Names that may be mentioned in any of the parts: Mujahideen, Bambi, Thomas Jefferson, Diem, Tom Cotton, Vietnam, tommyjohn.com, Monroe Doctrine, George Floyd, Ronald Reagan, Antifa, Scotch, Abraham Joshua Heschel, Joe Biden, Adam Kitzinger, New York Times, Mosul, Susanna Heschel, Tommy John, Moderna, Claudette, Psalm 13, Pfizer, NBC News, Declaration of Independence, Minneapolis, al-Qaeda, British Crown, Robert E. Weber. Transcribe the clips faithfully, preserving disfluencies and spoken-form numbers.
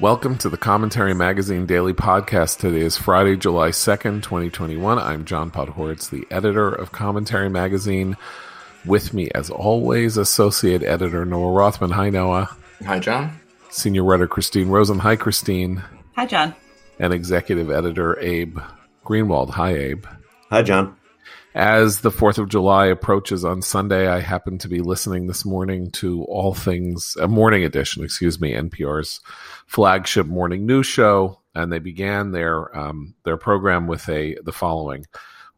Welcome to the Commentary Magazine Daily Podcast. Today is Friday, July second, twenty twenty-one. I'm John Podhoretz, the editor of Commentary Magazine. With me, as always, associate editor Noah Rothman. Hi, Noah. Hi, John. Senior writer Christine Rosen. Hi, Christine. Hi, John. And executive editor Abe Greenwald. Hi, Abe. Hi, John. As the fourth of July approaches on Sunday, I happen to be listening this morning to All Things, a morning edition, excuse me, N P R's flagship morning news show, and they began their um, their program with a the following.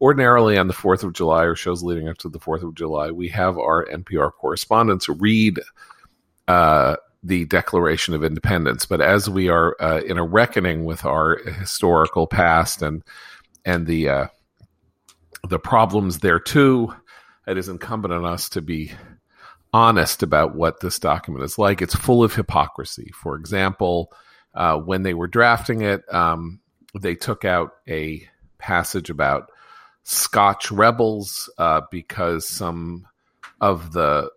Ordinarily on the fourth of July, or shows leading up to the fourth of July, we have our N P R correspondents read uh, the Declaration of Independence. But as we are uh, in a reckoning with our historical past and, and the... Uh, the problems there too, it is incumbent on us to be honest about what this document is like. It's full of hypocrisy. For example, uh, when they were drafting it, um, they took out a passage about Scotch rebels uh, because some of the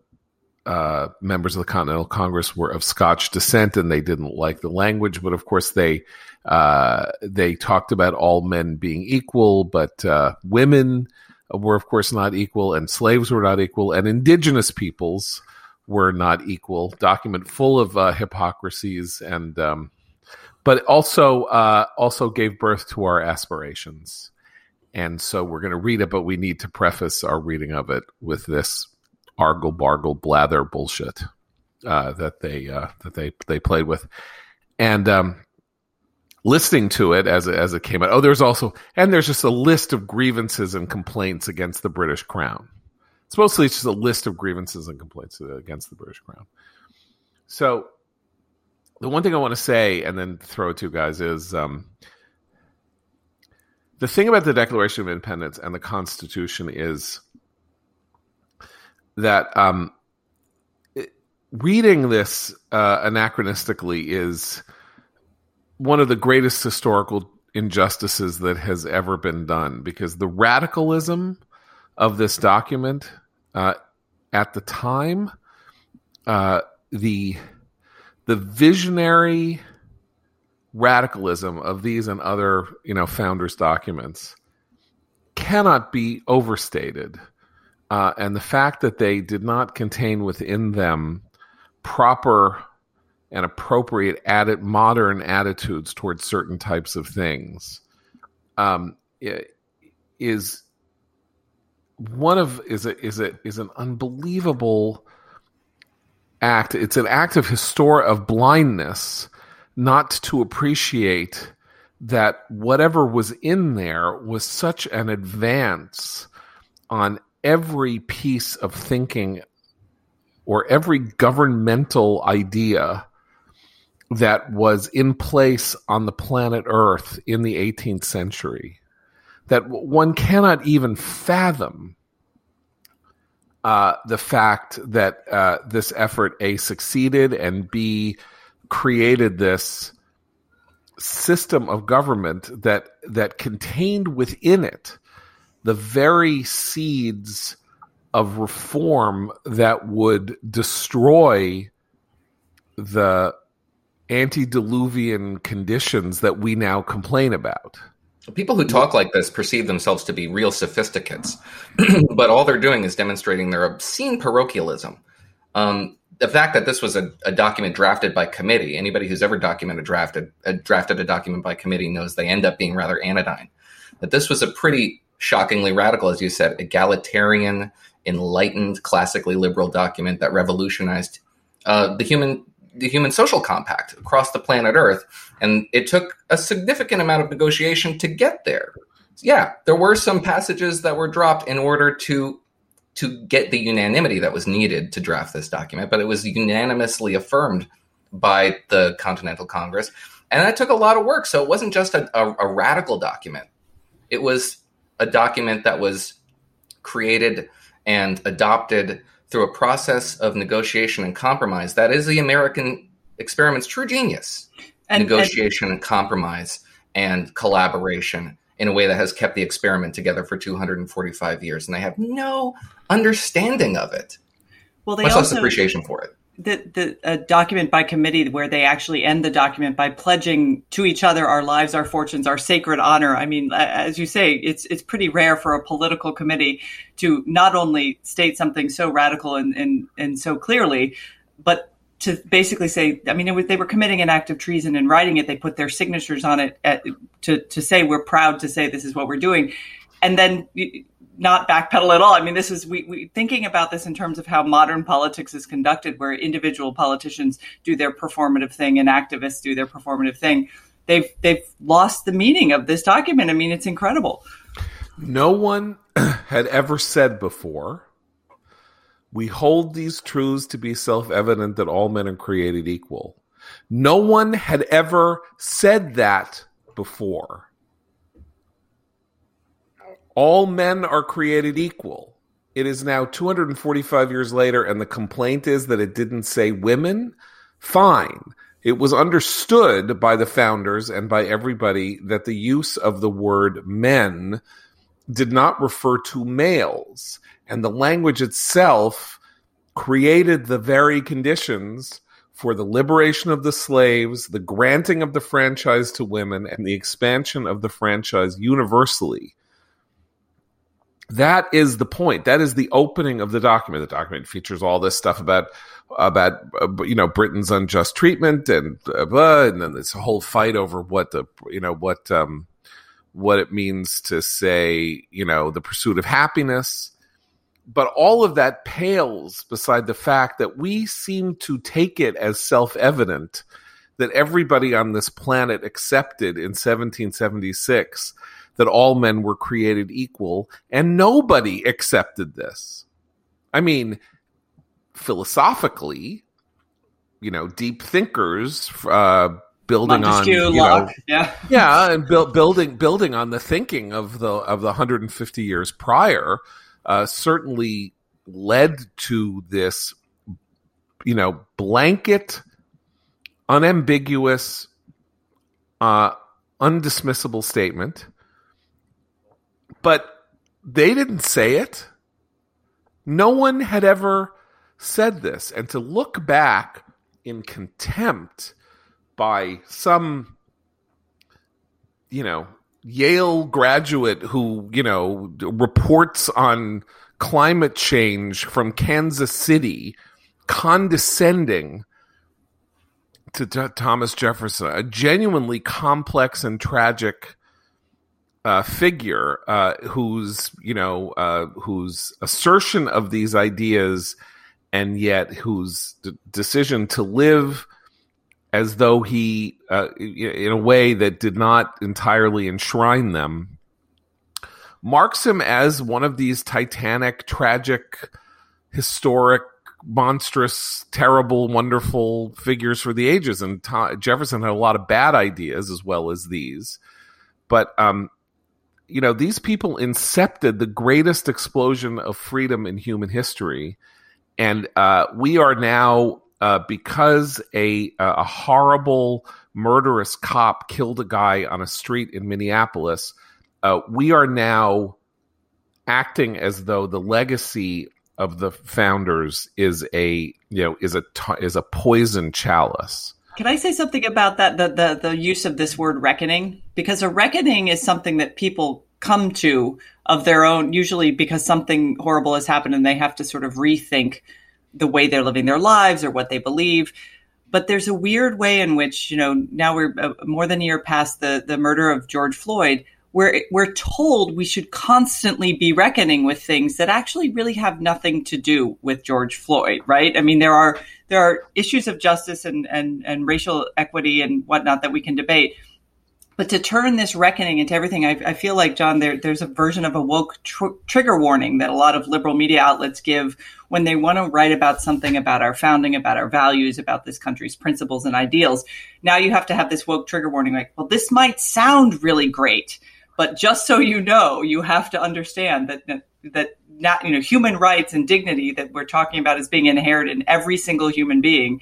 uh, members of the Continental Congress were of Scotch descent and they didn't like the language. But of course they Uh, they talked about all men being equal, but uh, women were, of course, not equal, and slaves were not equal, and indigenous peoples were not equal. Document full of uh, hypocrisies, and um, but also uh, also gave birth to our aspirations. And so we're going to read it, but we need to preface our reading of it with this argle-bargle blather bullshit uh, that they uh, that they they played with, and. Um, Listening to it as it, as it came out. Oh, there's also, and there's just a list of grievances and complaints against the British Crown. It's mostly just a list of grievances and complaints against the British Crown. So the one thing I want to say, and then throw it to you guys, is um, the thing about the Declaration of Independence and the Constitution is that um, it, reading this uh, anachronistically is one of the greatest historical injustices that has ever been done, because the radicalism of this document uh, at the time, uh, the the visionary radicalism of these and other, you know, founders' documents cannot be overstated, uh, and the fact that they did not contain within them proper and appropriate added modern attitudes towards certain types of things um, is one of is a, is a, is an unbelievable act. It's an act of histor of blindness not to appreciate that whatever was in there was such an advance on every piece of thinking or every governmental idea that was in place on the planet Earth in the eighteenth century, that one cannot even fathom uh, the fact that uh, this effort, A, succeeded, and B, created this system of government that that contained within it the very seeds of reform that would destroy the antediluvian conditions that we now complain about. People who talk like this perceive themselves to be real sophisticates, but all they're doing is demonstrating their obscene parochialism. Um, the fact that this was a, a document drafted by committee, anybody who's ever documented drafted uh, drafted a document by committee knows they end up being rather anodyne. But this was a pretty shockingly radical, as you said, egalitarian, enlightened, classically liberal document that revolutionized uh, the human the human social compact across the planet Earth. And it took a significant amount of negotiation to get there. Yeah, there were some passages that were dropped in order to to get the unanimity that was needed to draft this document, but it was unanimously affirmed by the Continental Congress. And that took a lot of work. So it wasn't just a, a, a radical document. It was a document that was created and adopted through a process of negotiation and compromise. That is the American experiment's true genius, and, negotiation and, and compromise and collaboration in a way that has kept the experiment together for two hundred forty-five years. And they have no understanding of it, well, they much also, less appreciation for it. the, the a document by committee where they actually end the document by pledging to each other our lives, our fortunes, our sacred honor. I mean, as you say, it's it's pretty rare for a political committee to not only state something so radical and and, and so clearly, but to basically say, I mean, it was, they were committing an act of treason in writing it. They put their signatures on it at, to to say we're proud to say this is what we're doing, and then not backpedal at all. I mean, this is we, we thinking about this in terms of how modern politics is conducted, where individual politicians do their performative thing and activists do their performative thing. They've they've lost the meaning of this document. I mean, it's incredible. No one had ever said before, we hold these truths to be self-evident that all men are created equal. No one had ever said that before. All men are created equal. It is now two hundred forty-five years later, and the complaint is that it didn't say women. Fine. It was understood by the founders and by everybody that the use of the word men did not refer to males. And the language itself created the very conditions for the liberation of the slaves, the granting of the franchise to women, and the expansion of the franchise universally. That is the point. That is the opening of the document. The document features all this stuff about, about you know, Britain's unjust treatment and blah, blah, and then this whole fight over what the, you know, what um, what it means to say, you know, the pursuit of happiness. But all of that pales beside the fact that we seem to take it as self-evident that everybody on this planet accepted in seventeen seventy-six that all men were created equal, and nobody accepted this. I mean, philosophically, you know, deep thinkers uh, building on, you know, yeah, yeah, and bu- building building on the thinking of the of the one hundred fifty years prior. Uh, certainly led to this, you know, blanket, unambiguous, uh, undismissible statement. But they didn't say it. No one had ever said this. And to look back in contempt by some, you know, Yale graduate who, you know, reports on climate change from Kansas City, condescending to T- Thomas Jefferson, a genuinely complex and tragic uh, figure uh, whose, you know, uh, whose assertion of these ideas and yet whose d- decision to live as though he, uh, in a way that did not entirely enshrine them, marks him as one of these titanic, tragic, historic, monstrous, terrible, wonderful figures for the ages. And Tom- Jefferson had a lot of bad ideas as well as these. But, um, you know, these people incepted the greatest explosion of freedom in human history. And uh, we are now... Uh, because a a horrible, murderous cop killed a guy on a street in Minneapolis, uh, we are now acting as though the legacy of the founders is a you know is a is a poison chalice. Can I say something about that? The the, the use of this word reckoning, because a reckoning is something that people come to of their own, usually because something horrible has happened and they have to sort of rethink the way they're living their lives or what they believe. But there's a weird way in which, you know, now we're more than a year past the, the murder of George Floyd, where we're told we should constantly be reckoning with things that actually really have nothing to do with George Floyd, right? I mean, there are there are issues of justice and, and, and racial equity and whatnot that we can debate. But to turn this reckoning into everything, I, I feel like, John, there, there's a version of a woke tr- trigger warning that a lot of liberal media outlets give when they want to write about something about our founding, about our values, about this country's principles and ideals. Now you have to have this woke trigger warning like, well, this might sound really great, but just so you know, you have to understand that that, that not, you know, human rights and dignity that we're talking about is being inherent in every single human being.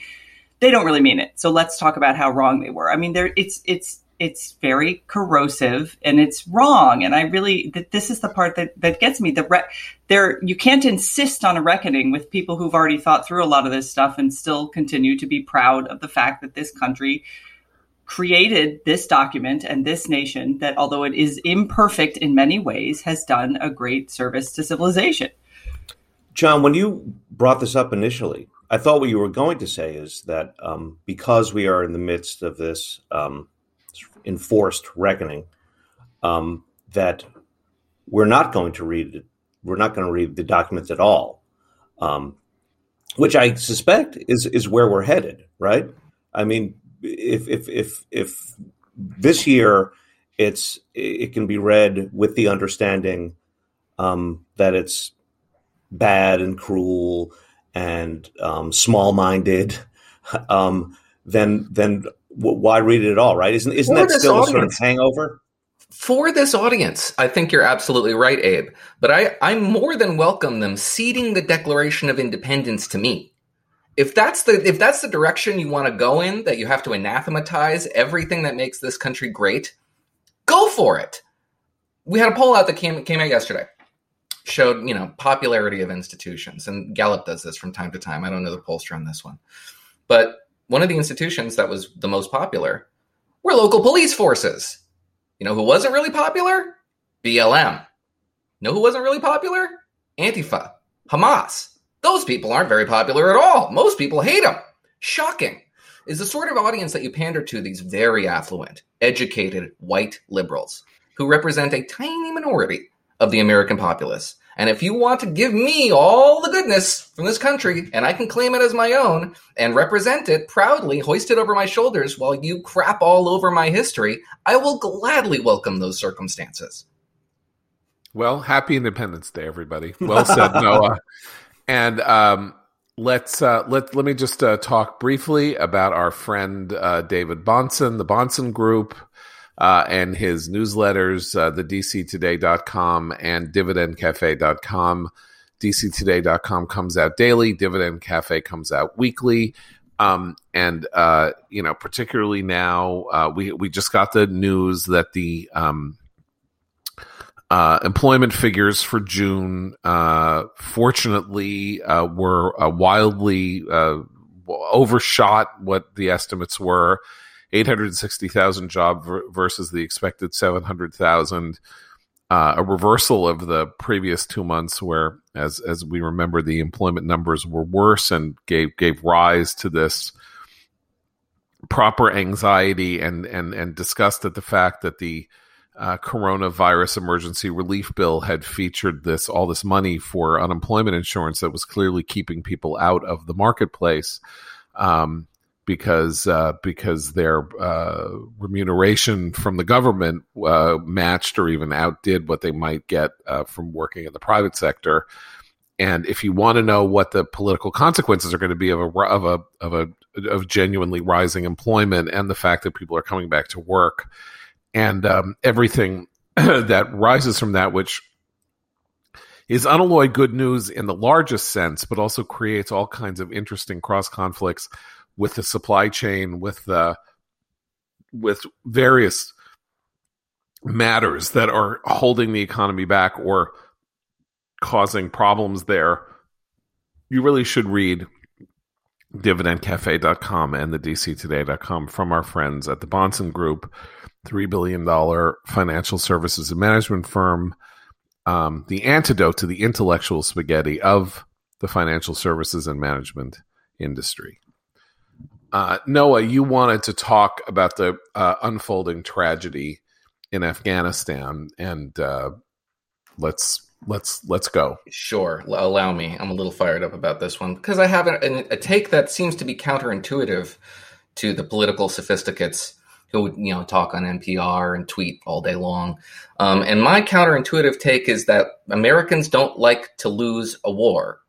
They don't really mean it. So let's talk about how wrong they were. I mean, there it's it's. it's very corrosive and it's wrong. And I really, that this is the part that, that gets me. The re- there, you can't insist on a reckoning with people who've already thought through a lot of this stuff and still continue to be proud of the fact that this country created this document and this nation that, although it is imperfect in many ways, has done a great service to civilization. John, when you brought this up initially, I thought what you were going to say is that um, because we are in the midst of this um, enforced reckoning, um, that we're not going to read it. We're not going to read the documents at all, um, which I suspect is is where we're headed, right? I mean, if if if if this year it's it can be read with the understanding um, that it's bad and cruel and um, small-minded, um, then then w- why read it at all, right? Isn't isn't for that still audience, a sort of hangover? For this audience, I think you're absolutely right, Abe. But I, I more than welcome them ceding the Declaration of Independence to me. If that's the if that's the direction you want to go in, that you have to anathematize everything that makes this country great, go for it. We had a poll out that came came out yesterday. Showed, you know, popularity of institutions. And Gallup does this from time to time. I don't know the pollster on this one. But one of the institutions that was the most popular were local police forces. You know who wasn't really popular? B L M. Know who wasn't really popular? Antifa. Hamas. Those people aren't very popular at all. Most people hate them. Shocking. Is the sort of audience that you pander to, these very affluent, educated, white liberals who represent a tiny minority of the American populace. And if you want to give me all the goodness from this country, and I can claim it as my own and represent it proudly, hoist it over my shoulders while you crap all over my history, I will gladly welcome those circumstances. Well, happy Independence Day, everybody. Well said, Noah. And um, let's uh, let let me just uh, talk briefly about our friend uh, David Bahnsen, the Bahnsen Group, Uh, and his newsletters, uh, the D C Today dot com and dividend cafe dot com. D C Today dot com comes out daily. Dividend Cafe comes out weekly. Um, and, uh, you know, particularly now, uh, we, we just got the news that the um, uh, employment figures for June, uh, fortunately, uh, were uh, wildly uh, overshot what the estimates were. eight hundred sixty thousand job versus the expected seven hundred thousand, uh, a reversal of the previous two months where, as as we remember, the employment numbers were worse and gave gave rise to this proper anxiety and and and disgust at the fact that the uh, coronavirus emergency relief bill had featured this all this money for unemployment insurance that was clearly keeping people out of the marketplace. Um, Because uh, because their uh, remuneration from the government uh, matched or even outdid what they might get uh, from working in the private sector, and if you want to know what the political consequences are going to be of a of a of a of genuinely rising employment and the fact that people are coming back to work and um, everything that rises from that, which is unalloyed good news in the largest sense, but also creates all kinds of interesting cross conflicts with the supply chain, with the with various matters that are holding the economy back or causing problems there. You really should read dividend cafe dot com and the D C Today dot com from our friends at the Bahnsen Group, three billion dollars financial services and management firm, um, the antidote to the intellectual spaghetti of the financial services and management industry. Uh, Noah, you wanted to talk about the uh, unfolding tragedy in Afghanistan, and uh, let's let's let's go. Sure, allow me. I'm a little fired up about this one because I have a, a take that seems to be counterintuitive to the political sophisticates who, you know, talk on N P R and tweet all day long. Um, and my counterintuitive take is that Americans don't like to lose a war.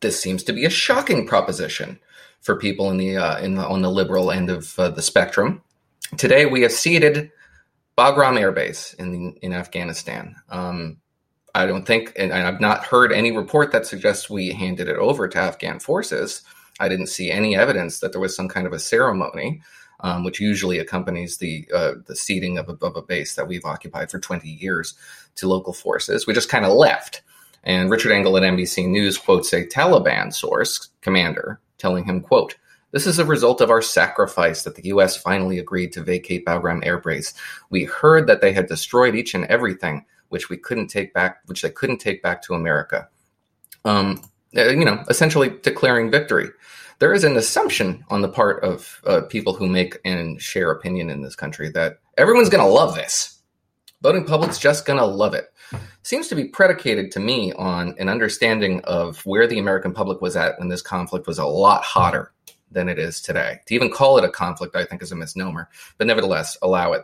This seems to be a shocking proposition for people in the, uh, in the on the liberal end of uh, the spectrum. Today, we have ceded Bagram Air Base in in Afghanistan. Um, I don't think, and I've not heard any report that suggests we handed it over to Afghan forces. I didn't see any evidence that there was some kind of a ceremony. um, which usually accompanies the uh, the ceding of a, of a base that we've occupied for twenty years to local forces. We just kind of left. And Richard Engel at N B C News quotes a Taliban source commander telling him, quote, "This is a result of our sacrifice that the U S finally agreed to vacate Bagram Air Base. We heard that they had destroyed each and everything, which we couldn't take back, which they couldn't take back to America." Um, you know, essentially declaring victory. There is an assumption on the part of uh, people who make and share opinion in this country that everyone's going to love this. Voting public's just going to love it. Seems to be predicated to me on an understanding of where the American public was at when this conflict was a lot hotter than it is today. To even call it a conflict, I think, is a misnomer, but nevertheless, allow it.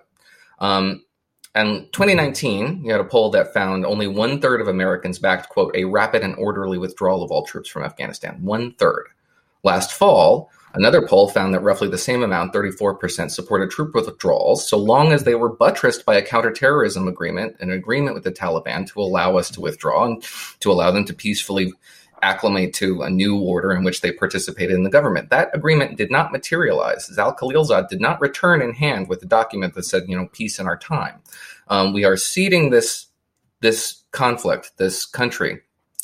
Um, and twenty nineteen, you had a poll that found only one third of Americans backed, quote, "a rapid and orderly withdrawal of all troops from Afghanistan." One third. Last fall, another poll found that roughly the same amount, thirty-four percent, supported troop withdrawals so long as they were buttressed by a counterterrorism agreement, an agreement with the Taliban to allow us to withdraw and to allow them to peacefully acclimate to a new order in which they participated in the government. That agreement did not materialize. Al-Khalilzad did not return in hand with a document that said, you know, peace in our time. Um, we are ceding this, this conflict, this country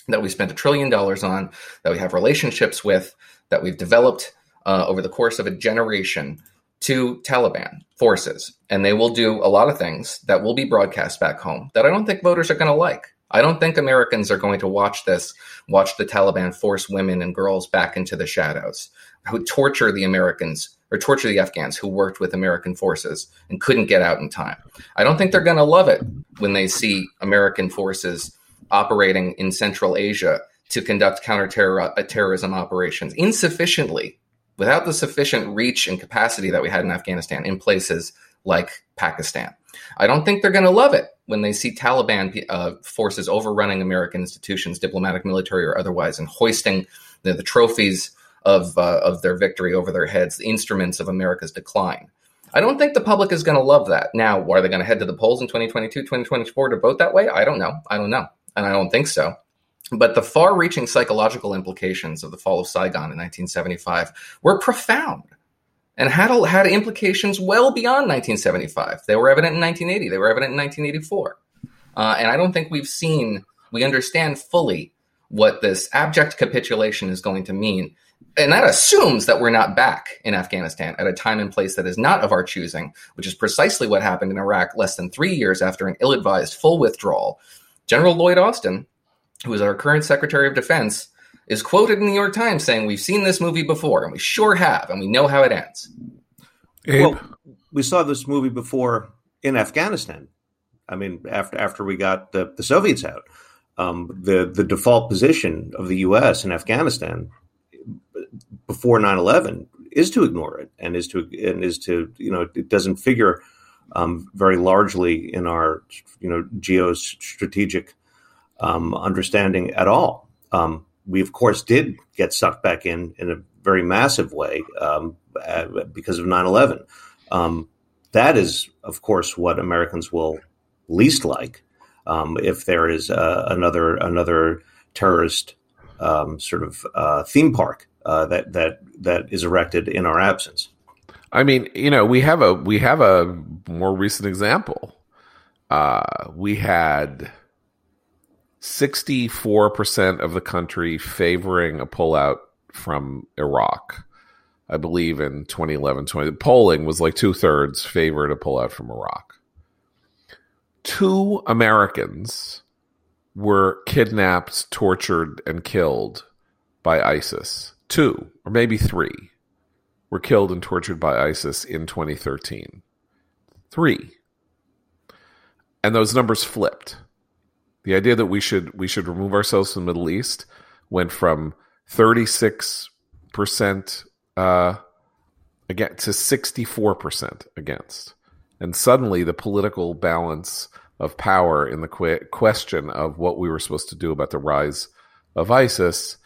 that we spent a trillion dollars on, that we have relationships with, that we've developed uh, over the course of a generation to Taliban forces. And they will do a lot of things that will be broadcast back home that I don't think voters are going to like. I don't think Americans are going to watch this, watch the Taliban force women and girls back into the shadows, who torture the Americans or torture the Afghans who worked with American forces and couldn't get out in time. I don't think they're going to love it when they see American forces operating in Central Asia to conduct counterterrorism operations insufficiently, without the sufficient reach and capacity that we had in Afghanistan in places like Pakistan. I don't think they're going to love it when they see Taliban uh, forces overrunning American institutions, diplomatic, military, or otherwise, and hoisting the, the trophies of uh, of their victory over their heads, the instruments of America's decline. I don't think the public is going to love that. Now, are they going to head to the polls in twenty twenty-two, twenty twenty-four to vote that way? I don't know. I don't know. And I don't think so. But the far-reaching psychological implications of the fall of Saigon in nineteen seventy-five were profound, and had had implications well beyond nineteen seventy-five. They were evident in nineteen eighty. They were evident in nineteen eighty-four. Uh, and I don't think we've seen, we understand fully what this abject capitulation is going to mean. And that assumes that we're not back in Afghanistan at a time and place that is not of our choosing, which is precisely what happened in Iraq less than three years after an ill-advised full withdrawal. General Lloyd Austin, who is our current Secretary of Defense, is quoted in the New York Times saying, "We've seen this movie before, and we sure have, and we know how it ends." Abe? Well, we saw this movie before in Afghanistan. I mean, after after we got the, the Soviets out, um, the, the default position of the U S in Afghanistan before nine eleven is to ignore it, and is to and is to you know it doesn't figure um, very largely in our you know geostrategic um, understanding at all. Um, We, of course, did get sucked back in in a very massive way um, because of nine eleven. Um, that is, of course, what Americans will least like um, if there is uh, another another terrorist um, sort of uh, theme park uh, that that that is erected in our absence. I mean, you know, we have a we have a more recent example. Uh, we had sixty-four percent of the country favoring a pullout from Iraq, I believe, in twenty eleven. twenty polling was like two-thirds favored a pullout from Iraq. Two Americans were kidnapped, tortured, and killed by ISIS. Two, or maybe three, were killed and tortured by ISIS in twenty thirteen. Three. And those numbers flipped. The idea that we should we should remove ourselves from the Middle East went from thirty-six percent uh, against to sixty-four percent against. And suddenly the political balance of power in the que- question of what we were supposed to do about the rise of ISIS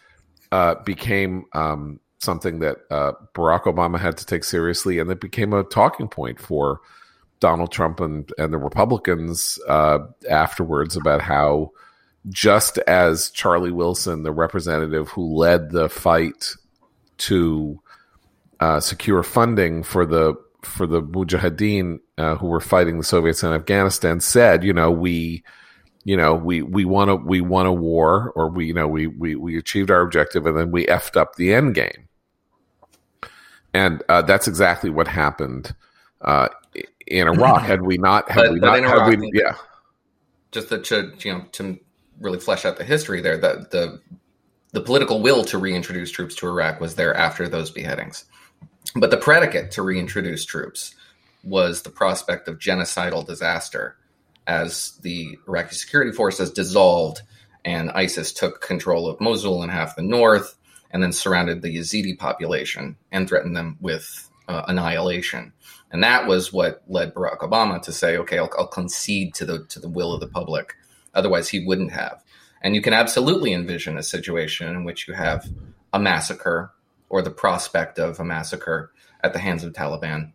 uh, became um, something that uh, Barack Obama had to take seriously, and that became a talking point for Donald Trump and, and the Republicans uh, afterwards about how, just as Charlie Wilson, the representative who led the fight to uh, secure funding for the for the Mujahideen uh, who were fighting the Soviets in Afghanistan said, you know, we, you know, we, we won a, we won a war, or we, you know, we, we, we achieved our objective, and then we effed up the end game. And uh, that's exactly what happened uh, in Iraq. Had we not, had but, we but not, Iraq, had we, yeah. Just that to, you know, to really flesh out the history there, the, the, the political will to reintroduce troops to Iraq was there after those beheadings. But the predicate to reintroduce troops was the prospect of genocidal disaster as the Iraqi security forces dissolved and ISIS took control of Mosul and half the north, and then surrounded the Yazidi population and threatened them with uh, annihilation. And that was what led Barack Obama to say, okay, I'll, I'll concede to the, to the will of the public. Otherwise, he wouldn't have. And you can absolutely envision a situation in which you have a massacre or the prospect of a massacre at the hands of Taliban,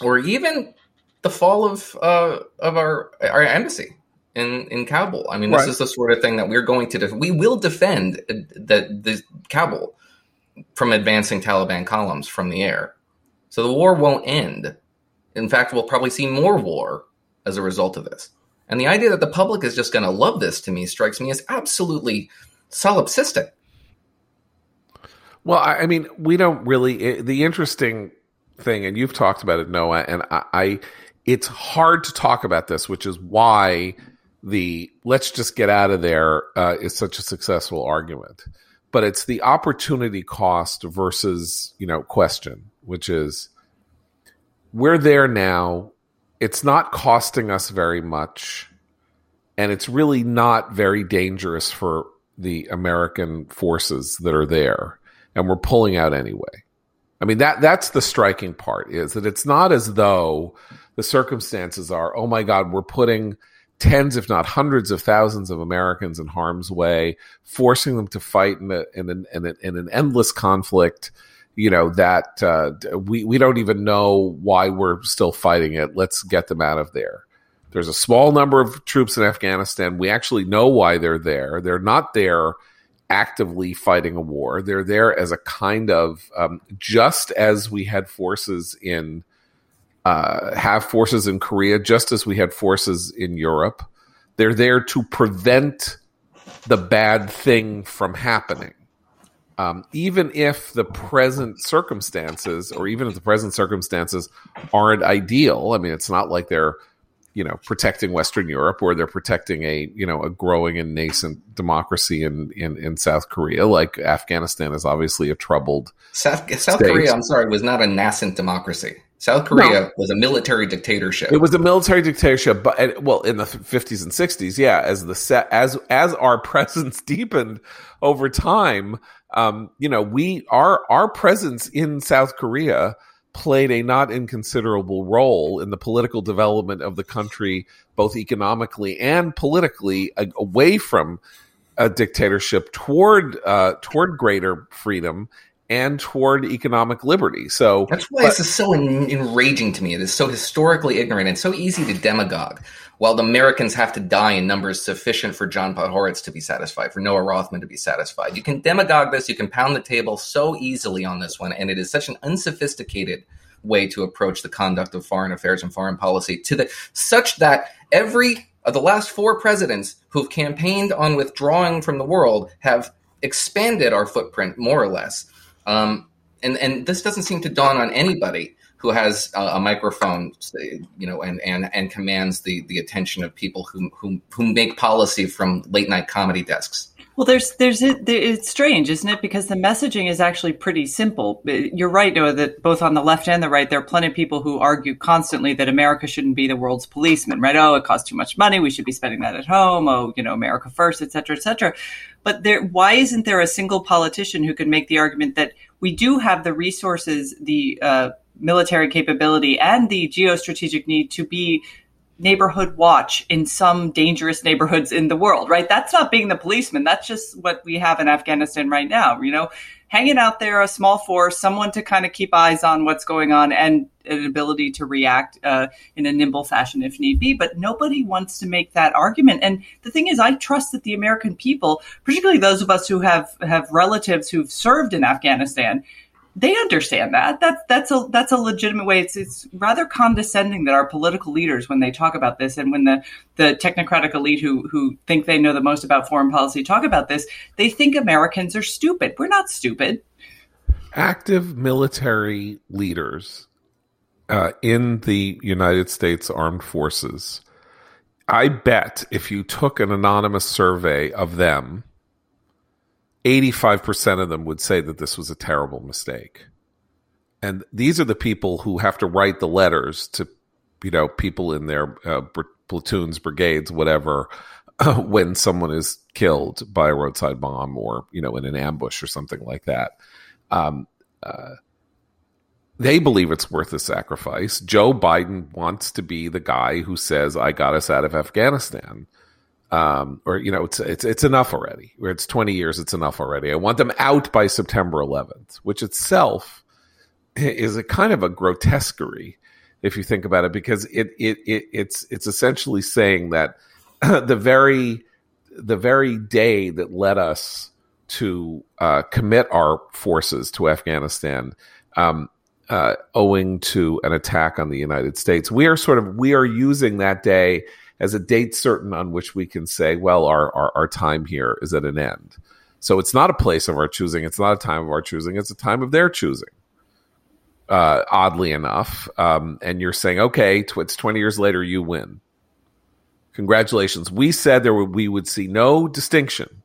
or even the fall of uh, of our our embassy in, in Kabul. I mean, right. This is the sort of thing that we're going to def- we will defend the, the Kabul from advancing Taliban columns from the air. So the war won't end. In fact, we'll probably see more war as a result of this. And the idea that the public is just going to love this, to me, strikes me as absolutely solipsistic. Well, I mean, we don't really – the interesting thing, and you've talked about it, Noah, and I, I – it's hard to talk about this, which is why the let's just get out of there uh, is such a successful argument. But it's the opportunity cost versus, you know, question, which is we're there now. It's not costing us very much, and it's really not very dangerous for the American forces that are there, and we're pulling out anyway. I mean, that that's the striking part, is that it's not as though the circumstances are, oh, my God, we're putting tens, if not hundreds of thousands of Americans in harm's way, forcing them to fight in, a, in, an, in, a, in an endless conflict. You know, that uh, we, we don't even know why we're still fighting it. Let's get them out of there. There's a small number of troops in Afghanistan. We actually know why they're there. They're not there actively fighting a war. They're there as a kind of, um, just as we had forces in, uh, have forces in Korea, just as we had forces in Europe. They're there to prevent the bad thing from happening. Um, even if the present circumstances, or even if the present circumstances aren't ideal, I mean, it's not like they're, you know, protecting Western Europe, or they're protecting a, you know, a growing and nascent democracy in, in, in South Korea. Like Afghanistan is obviously a troubled South, South Korea, I'm sorry, was not a nascent democracy. South Korea no. was a military dictatorship. It was a military dictatorship, but well, in the fifties and sixties, yeah. As the as as our presence deepened over time. Um, you know, we our our presence in South Korea played a not inconsiderable role in the political development of the country, both economically and politically, uh, away from a dictatorship toward uh, toward greater freedom and toward economic liberty. So that's why but, this is so en- enraging to me. It is so historically ignorant and so easy to demagogue. While the Americans have to die in numbers sufficient for John Podhoretz to be satisfied, for Noah Rothman to be satisfied. You can demagogue this. You can pound the table so easily on this one. And it is such an unsophisticated way to approach the conduct of foreign affairs and foreign policy, to the such that every of the last four presidents who've campaigned on withdrawing from the world have expanded our footprint more or less. Um, and, and this doesn't seem to dawn on anybody who has a, a microphone, you know, and, and, and commands the, the attention of people who, who who make policy from late night comedy desks. Well, there's there's it, it's strange, isn't it? Because the messaging is actually pretty simple. You're right, Noah, that both on the left and the right, there are plenty of people who argue constantly that America shouldn't be the world's policeman, right? Oh, it costs too much money. We should be spending that at home. Oh, you know, America first, et cetera, et cetera. But there, why isn't there a single politician who could make the argument that we do have the resources, the uh, military capability, and the geostrategic need to be neighborhood watch in some dangerous neighborhoods in the world, right? That's not being the policeman. That's just what we have in Afghanistan right now, you know, hanging out there, a small force, someone to kind of keep eyes on what's going on, and an ability to react uh, in a nimble fashion if need be. But nobody wants to make that argument. And the thing is, I trust that the American people, particularly those of us who have, have relatives who've served in Afghanistan, They understand that. That's that's a that's a legitimate way. It's it's rather condescending that our political leaders, when they talk about this, and when the, the technocratic elite who who think they know the most about foreign policy talk about this, they think Americans are stupid. We're not stupid. Active military leaders uh, in the United States Armed Forces, I bet if you took an anonymous survey of them, eighty-five percent of them would say that this was a terrible mistake. And these are the people who have to write the letters to, you know, people in their uh, platoons, brigades, whatever, uh, when someone is killed by a roadside bomb or, you know, in an ambush or something like that. Um, uh, they believe it's worth the sacrifice. Joe Biden wants to be the guy who says, I got us out of Afghanistan. Um, or, you know, it's, it's, it's enough already, where it's twenty years, it's enough already. I want them out by September eleventh, which itself is a kind of a grotesquerie if you think about it, because it, it, it it's, it's essentially saying that the very, the very day that led us to, uh, commit our forces to Afghanistan, um, uh, owing to an attack on the United States, we are sort of, we are using that day as a date certain on which we can say, well, our, our our time here is at an end. So it's not a place of our choosing. It's not a time of our choosing. It's a time of their choosing, uh, oddly enough. Um, and you're saying, okay, it's twenty years later, you win. Congratulations. We said there were, we would see no distinction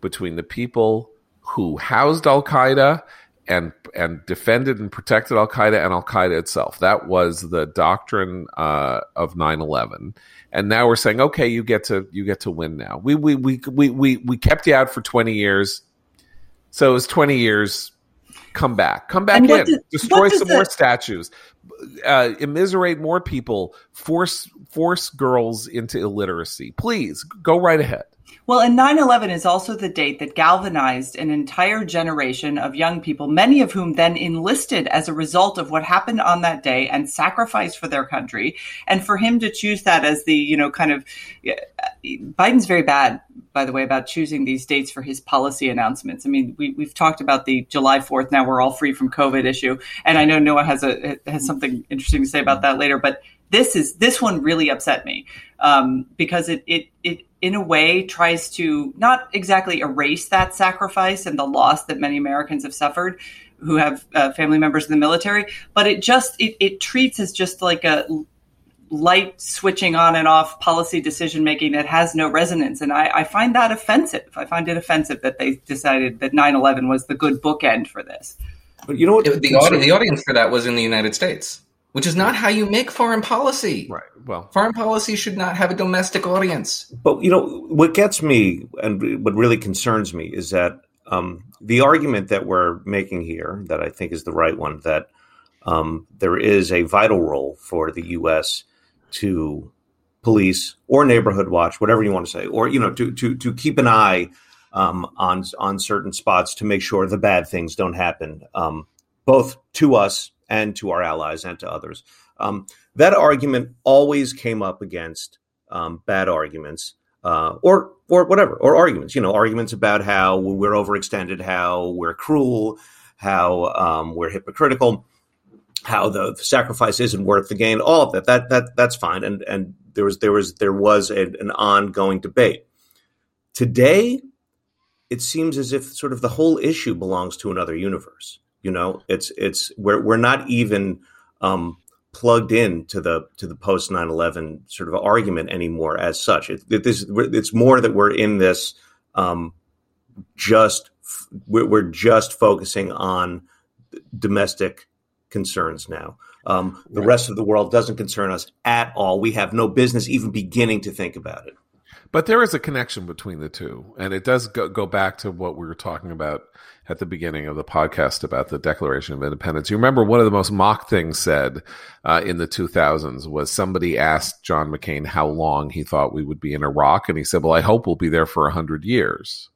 between the people who housed al-Qaeda and and defended and protected al-Qaeda and al-Qaeda itself. That was the doctrine uh, of nine eleven. And now we're saying, okay, you get to you get to win now. We we we we we, we kept you out for twenty years. So it was twenty years. Come back. Come back in. Does, Destroy some that... more statues. Uh, immiserate more people. Force force girls into illiteracy. Please, go right ahead. Well, and nine eleven is also the date that galvanized an entire generation of young people, many of whom then enlisted as a result of what happened on that day and sacrificed for their country. And for him to choose that as the, you know, kind of Biden's very bad, by the way, about choosing these dates for his policy announcements. I mean, we, we've talked about the July fourth. Now we're all free from COVID issue. And I know Noah has a has something interesting to say about that later. But this is this one really upset me um, because it it it. in a way, tries to not exactly erase that sacrifice and the loss that many Americans have suffered who have uh, family members in the military, but it just, it, it treats as just like a light switching on and off policy decision-making that has no resonance. And I, I find that offensive. I find it offensive that they decided that nine eleven was the good bookend for this. But you know what? The, the, aud- the audience for that was in the United States, which is not how you make foreign policy. Right. Well, foreign policy should not have a domestic audience. But, you know, what gets me and what really concerns me is that um, the argument that we're making here, that I think is the right one, that um, there is a vital role for the U S to police or neighborhood watch, whatever you want to say, or, you know, to to, to keep an eye um, on, on certain spots to make sure the bad things don't happen, um, both to us and to our allies and to others. Um, that argument always came up against um, bad arguments uh, or or whatever, or arguments, you know, arguments about how we're overextended, how we're cruel, how um, we're hypocritical, how the, the sacrifice isn't worth the gain, all of that. That that that's fine. And and there was there was there was a, an ongoing debate. Today, it seems as if sort of the whole issue belongs to another universe. You know, it's it's we're we're not even um, plugged in to the to the post nine eleven sort of argument anymore as such. It, it, this, it's more that we're in this um, just we're just focusing on domestic concerns now. Um, the right. rest of the world doesn't concern us at all. We have no business even beginning to think about it. But there is a connection between the two, and it does go, go back to what we were talking about at the beginning of the podcast about the Declaration of Independence. You remember one of the most mocked things said uh, in the two thousands was somebody asked John McCain how long he thought we would be in Iraq, and he said, well, I hope we'll be there for one hundred years.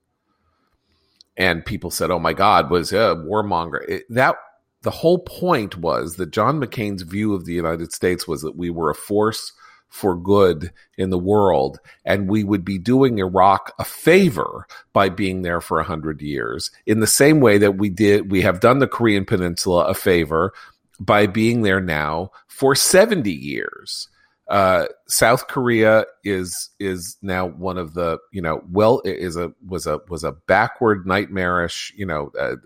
And people said, oh, my God, was a warmonger. It, that, the whole point was that John McCain's view of the United States was that we were a force for good in the world, and we would be doing Iraq a favor by being there for one hundred years, in the same way that we did, we have done the Korean Peninsula a favor by being there now for seventy years. Uh, South Korea is is now one of the, you know, well, it is a was a was a backward, nightmarish, you know, uh,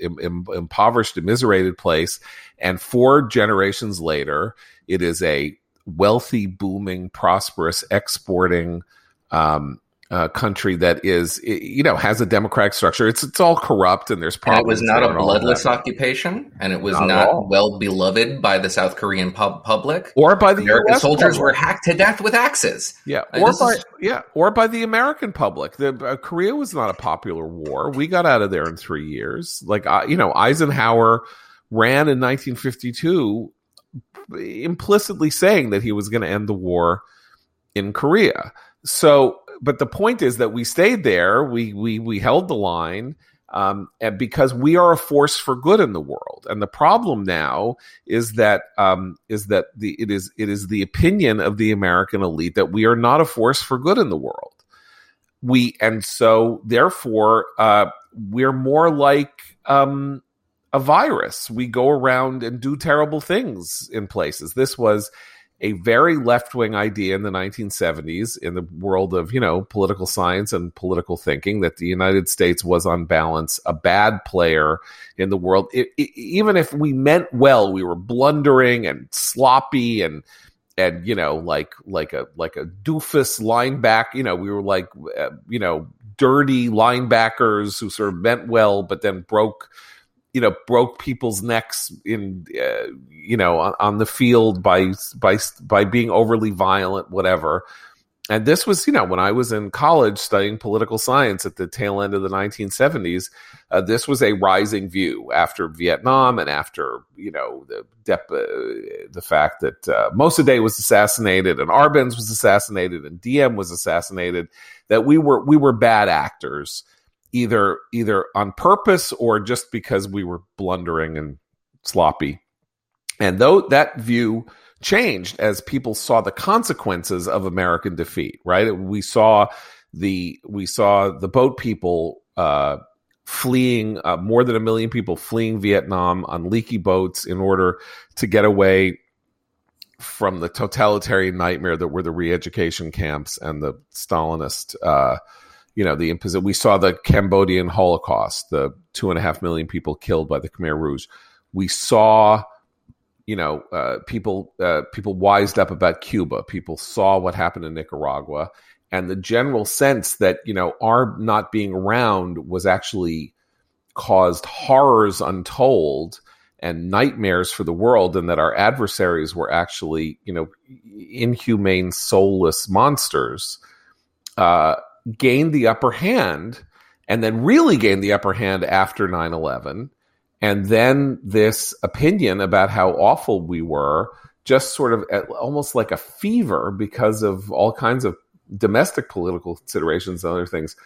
im, im, impoverished, immiserated place, and four generations later, it is a wealthy, booming, prosperous, exporting um, uh, country that is, you know, has a democratic structure. It's it's all corrupt, and there's problems. And it was not a bloodless occupation, and it was not, not well beloved by the South Korean pub- public, or by the American U S soldiers public. Were hacked to death with axes. Yeah, I mean, or by is... yeah, or by the American public. The uh, Korea was not a popular war. We got out of there in three years. Like uh, you know, Eisenhower ran in nineteen fifty-two. Implicitly saying that he was going to end the war in Korea. So, but the point is that we stayed there. We we we held the line, um, and because we are a force for good in the world. And the problem now is that um, is that the it is it is the opinion of the American elite that we are not a force for good in the world. We and so therefore uh, we're more like. Um, A virus. We go around and do terrible things in places. This was a very left-wing idea in the nineteen seventies in the world of, you know, political science and political thinking, that the United States was on balance a bad player in the world. It, it, even if we meant well, we were blundering and sloppy and and you know like like a like a doofus linebacker. You know, we were like uh, you know dirty linebackers who sort of meant well but then broke. You know, broke people's necks in, uh, you know, on, on the field by by by being overly violent, whatever. And this was, you know, when I was in college studying political science at the tail end of the nineteen seventies, uh, this was a rising view after Vietnam and after, you know, the dep- uh, the fact that uh, Mossadegh was assassinated and Arbenz was assassinated and Diem was assassinated, that we were we were bad actors. Either either on purpose or just because we were blundering and sloppy. And though that view changed as people saw the consequences of American defeat, right? We saw the we saw the boat people uh, fleeing, uh, more than a million people fleeing Vietnam on leaky boats in order to get away from the totalitarian nightmare that were the re-education camps and the Stalinist uh You know, the imposition. We saw the Cambodian Holocaust, the two and a half million people killed by the Khmer Rouge. We saw, you know, uh, people uh, people wised up about Cuba. People saw what happened in Nicaragua, and the general sense that, you know, our not being around was actually caused horrors untold and nightmares for the world, and that our adversaries were actually, you know, inhumane, soulless monsters. Uh, gained the upper hand, and then really gained the upper hand after nine eleven. And then this opinion about how awful we were just sort of at, almost like a fever because of all kinds of domestic political considerations and other things,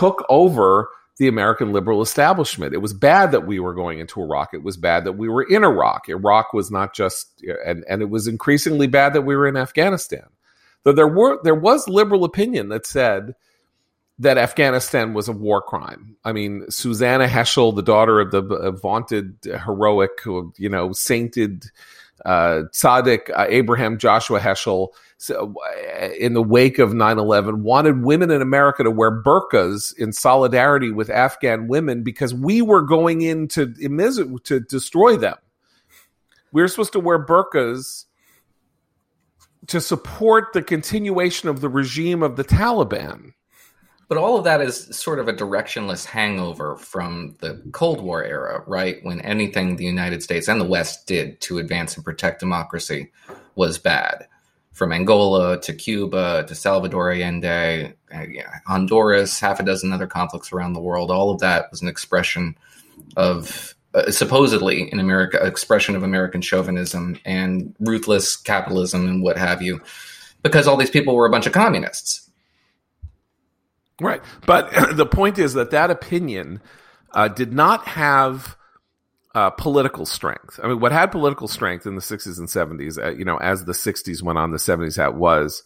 took over the American liberal establishment. It was bad that we were going into Iraq. It was bad that we were in Iraq. Iraq was not just, and, and it was increasingly bad that we were in Afghanistan. Though there were there was liberal opinion that said that Afghanistan was a war crime. I mean, Susanna Heschel, the daughter of the uh, vaunted, heroic, you know, sainted uh, tzaddik uh, Abraham Joshua Heschel, so, uh, in the wake of nine eleven, wanted women in America to wear burqas in solidarity with Afghan women because we were going in to immis- to destroy them. We were supposed to wear burqas to support the continuation of the regime of the Taliban. But all of that is sort of a directionless hangover from the Cold War era, right? When anything the United States and the West did to advance and protect democracy was bad. From Angola to Cuba to Salvador Allende, Honduras, half a dozen other conflicts around the world. All of that was an expression of... Uh, supposedly in America, expression of American chauvinism and ruthless capitalism and what have you, because all these people were a bunch of communists. Right. But the point is that that opinion uh, did not have uh, political strength. I mean, what had political strength in the sixties and seventies, uh, you know, as the sixties went on, the seventies had, was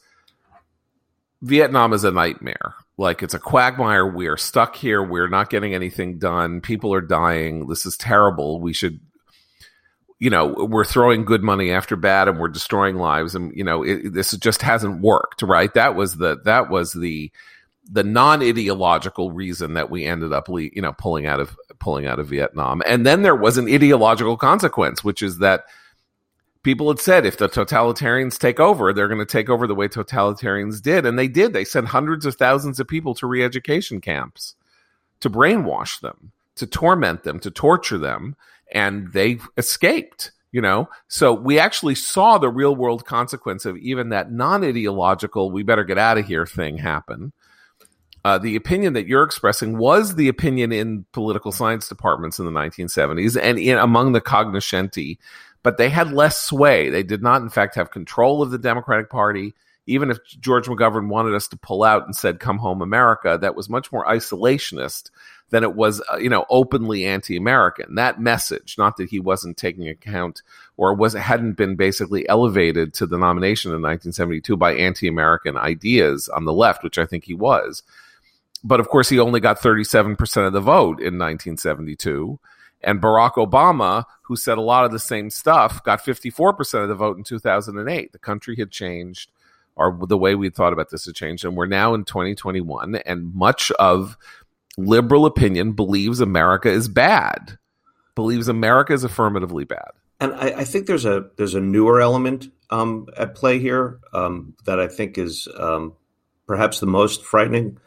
Vietnam is a nightmare. Like, it's a quagmire. We're stuck here. We're not getting anything done. People are dying. This is terrible. We should, you know, we're throwing good money after bad, and we're destroying lives. And, you know, it, this just hasn't worked, right? That was the, that was the, the non-ideological reason that we ended up, le- you know, pulling out of, pulling out of Vietnam. And then there was an ideological consequence, which is that people had said, if the totalitarians take over, they're going to take over the way totalitarians did. And they did. They sent hundreds of thousands of people to re-education camps to brainwash them, to torment them, to torture them. And they escaped, you know. So we actually saw the real world consequence of even that non-ideological, we better get out of here thing happen. Uh, the opinion that you're expressing was the opinion in political science departments in the nineteen seventies and in among the cognoscenti, but they had less sway. They did not, in fact, have control of the Democratic Party. Even if George McGovern wanted us to pull out and said, come home, America, that was much more isolationist than it was, uh, you know, openly anti-American. That message, not that he wasn't taking account or was hadn't been basically elevated to the nomination in nineteen seventy-two by anti-American ideas on the left, which I think he was. But, of course, he only got thirty-seven percent of the vote in nineteen seventy-two. And Barack Obama, who said a lot of the same stuff, got fifty-four percent of the vote in two thousand eight. The country had changed, or the way we thought about this had changed. And we're now in twenty twenty-one, and much of liberal opinion believes America is bad, believes America is affirmatively bad. And I, I think there's a there's a newer element um, at play here um, that I think is um, perhaps the most frightening.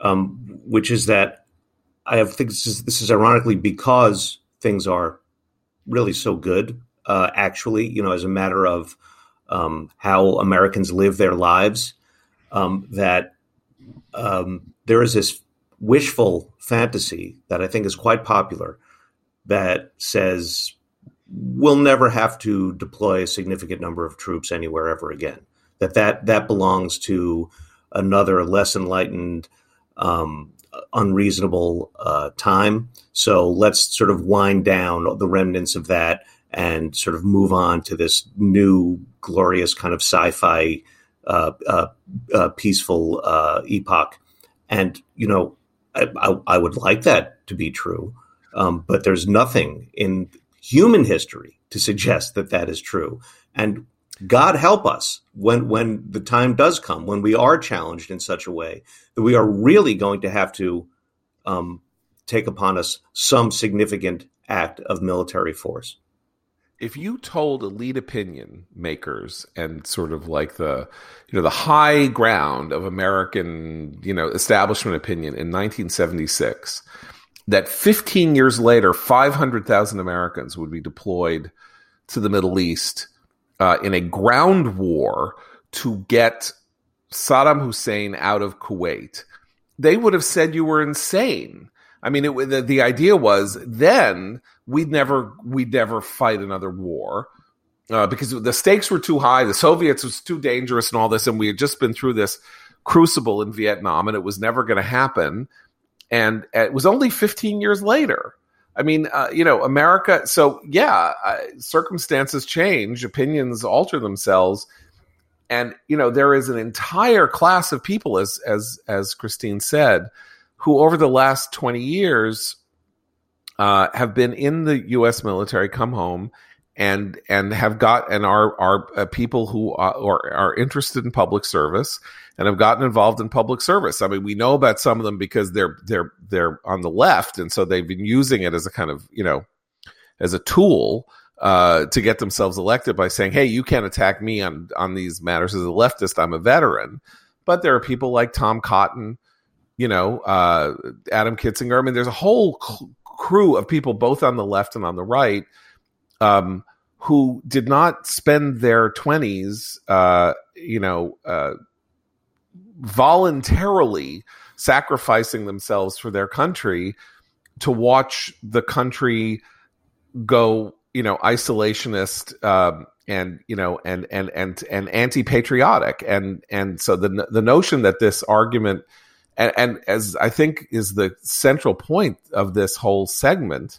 Um, which is that I have think this is, this is ironically because things are really so good, uh, actually, you know, as a matter of um, how Americans live their lives, um, that um, there is this wishful fantasy that I think is quite popular that says we'll never have to deploy a significant number of troops anywhere ever again, that that, that belongs to another less enlightened Um, unreasonable uh, time. So let's sort of wind down the remnants of that and sort of move on to this new glorious kind of sci-fi uh, uh, uh, peaceful uh, epoch. And, you know, I, I, I would like that to be true, um, but there's nothing in human history to suggest that that is true. And God help us when, when the time does come, when we are challenged in such a way that we are really going to have to um, take upon us some significant act of military force. If you told elite opinion makers and sort of like the, you know, the high ground of American, you know, establishment opinion in nineteen seventy-six, that fifteen years later, five hundred thousand Americans would be deployed to the Middle East Uh, in a ground war to get Saddam Hussein out of Kuwait, they would have said you were insane. I mean, it, the, the idea was then we'd never we'd never fight another war uh, because the stakes were too high. The Soviets was too dangerous and all this, and we had just been through this crucible in Vietnam, and it was never going to happen. And it was only fifteen years later. I mean, uh, you know, America. So, yeah, uh, circumstances change. Opinions alter themselves. And, you know, there is an entire class of people, as as as Christine said, who over the last twenty years uh, have been in the U S military, come home and and have got and are, are uh, people who are, are, are interested in public service and have gotten involved in public service. I mean, we know about some of them because they're they're they're on the left, and so they've been using it as a kind of, you know, as a tool uh, to get themselves elected by saying, "Hey, you can't attack me on on these matters as a leftist. I'm a veteran." But there are people like Tom Cotton, you know, uh, Adam Kitzinger. I mean, there's a whole c- crew of people both on the left and on the right um, who did not spend their twenties, uh, you know. Uh, voluntarily sacrificing themselves for their country to watch the country go, you know, isolationist um, and, you know, and, and, and, and anti-patriotic. And, and so the, the notion that this argument and, and as I think is the central point of this whole segment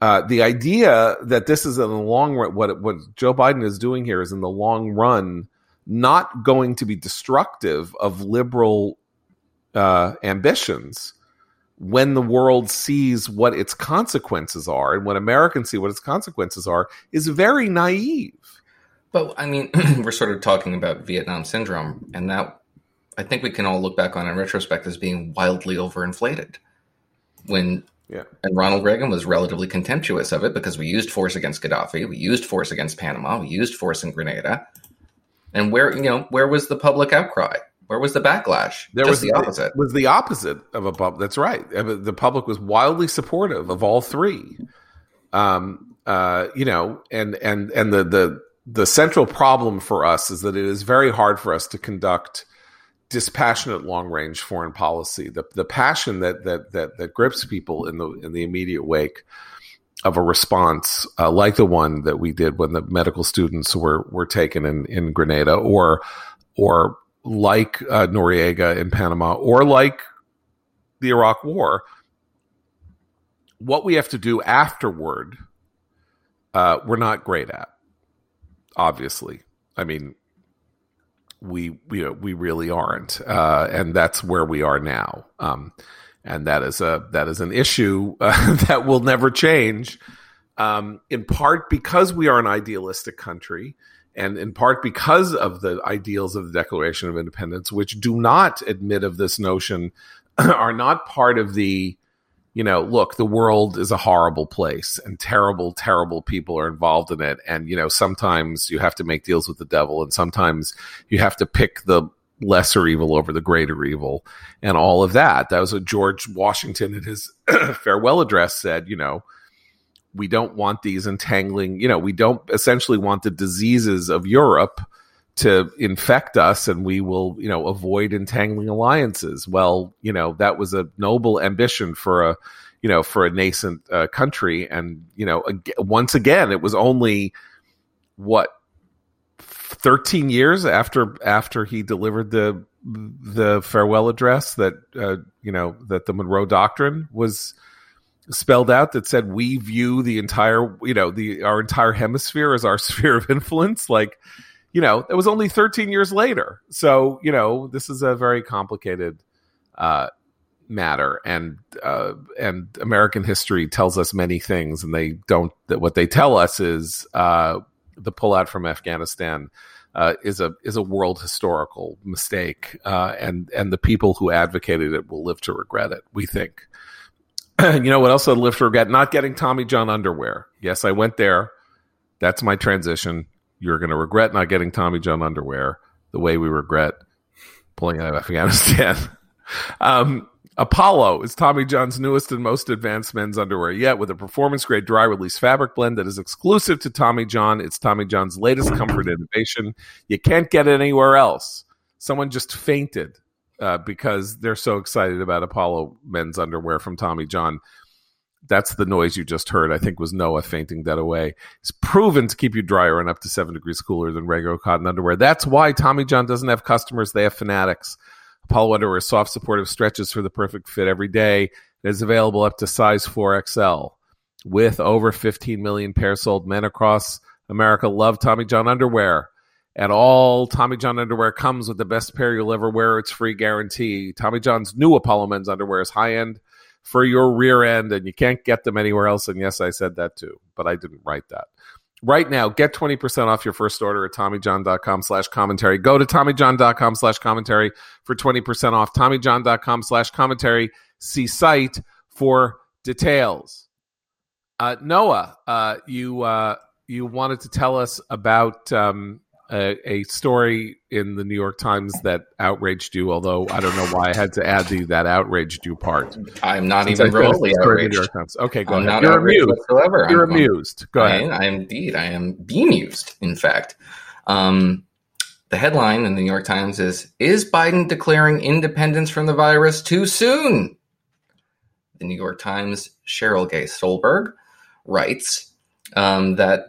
Uh, the idea that this is in the long run, what, what Joe Biden is doing here is in the long run not going to be destructive of liberal uh, ambitions when the world sees what its consequences are and when Americans see what its consequences are is very naive. But, I mean, we're sort of talking about Vietnam syndrome, and that I think we can all look back on in retrospect as being wildly overinflated when... Yeah. And Ronald Reagan was relatively contemptuous of it because we used force against Gaddafi, we used force against Panama, we used force in Grenada. And where, you know, where was the public outcry? Where was the backlash? There Just was the opposite. It was the opposite of a pub. That's right. The public was wildly supportive of all three. Um, uh, you know, and and and the the the central problem for us is that it is very hard for us to conduct dispassionate long-range foreign policy. The the passion that that that that grips people in the in the immediate wake of a response uh, like the one that we did when the medical students were were taken in, in Grenada, or or like uh, Noriega in Panama, or like the Iraq War. What we have to do afterward, uh, we're not great at. Obviously, I mean. We you know we really aren't, uh, and that's where we are now, um, and that is a that is an issue uh, that will never change. Um, in part because we are an idealistic country, and in part because of the ideals of the Declaration of Independence, which do not admit of this notion, are not part of the, you know, look, the world is a horrible place, and terrible, terrible people are involved in it. And, you know, sometimes you have to make deals with the devil, and sometimes you have to pick the lesser evil over the greater evil, and all of that. That was what George Washington in his farewell address said, you know, we don't want these entangling, you know, we don't essentially want the diseases of Europe to infect us, and we will, you know, avoid entangling alliances. Well, you know, that was a noble ambition for a, you know, for a nascent uh, country. And, you know, ag- once again, it was only what, thirteen years after, after he delivered the, the farewell address that, uh, you know, that the Monroe Doctrine was spelled out, that said, we view the entire, you know, the, our entire hemisphere as our sphere of influence. Like, you know, it was only thirteen years later. So, you know, this is a very complicated uh, matter, and uh, and American history tells us many things, and they don't. That what they tell us is uh, the pullout from Afghanistan uh, is a is a world historical mistake, uh, and and the people who advocated it will live to regret it, we think. You know what else I'll live to regret? Not getting Tommy John underwear. Yes, I went there. That's my transition. You're going to regret not getting Tommy John underwear the way we regret pulling out of Afghanistan. um, Apollo is Tommy John's newest and most advanced men's underwear yet, with a performance-grade dry-release fabric blend that is exclusive to Tommy John. It's Tommy John's latest comfort innovation. You can't get it anywhere else. Someone just fainted uh, because they're so excited about Apollo men's underwear from Tommy John. That's the noise you just heard, I think, was Noah fainting dead away. It's proven to keep you drier and up to seven degrees cooler than regular cotton underwear. That's why Tommy John doesn't have customers. They have fanatics. Apollo underwear is soft, supportive stretches for the perfect fit every day. It is available up to size four X L. With over fifteen million pairs sold, men across America love Tommy John underwear. And all Tommy John underwear comes with the best pair you'll ever wear. It's free guarantee. Tommy John's new Apollo men's underwear is high-end for your rear end, and you can't get them anywhere else. And yes, I said that too, but I didn't write that. Right now, get twenty percent off your first order at tommyjohn.com slash commentary. Go to tommyjohn.com slash commentary for twenty percent off. tommyjohn.com slash commentary. See site for details. Uh, Noah, uh, you uh, you wanted to tell us about um, a, a story in the New York Times that outraged you, although I don't know why I had to add the that outraged you part. I'm not Since even remotely outraged. Okay, go I'm ahead. Not You're outraged amused. Whatsoever. You're I'm, amused. Go I, ahead. I am indeed. I am bemused, in fact. Um, the headline in the New York Times is, Is Biden declaring independence from the virus too soon? The New York Times' Cheryl Gay Stolberg writes um, that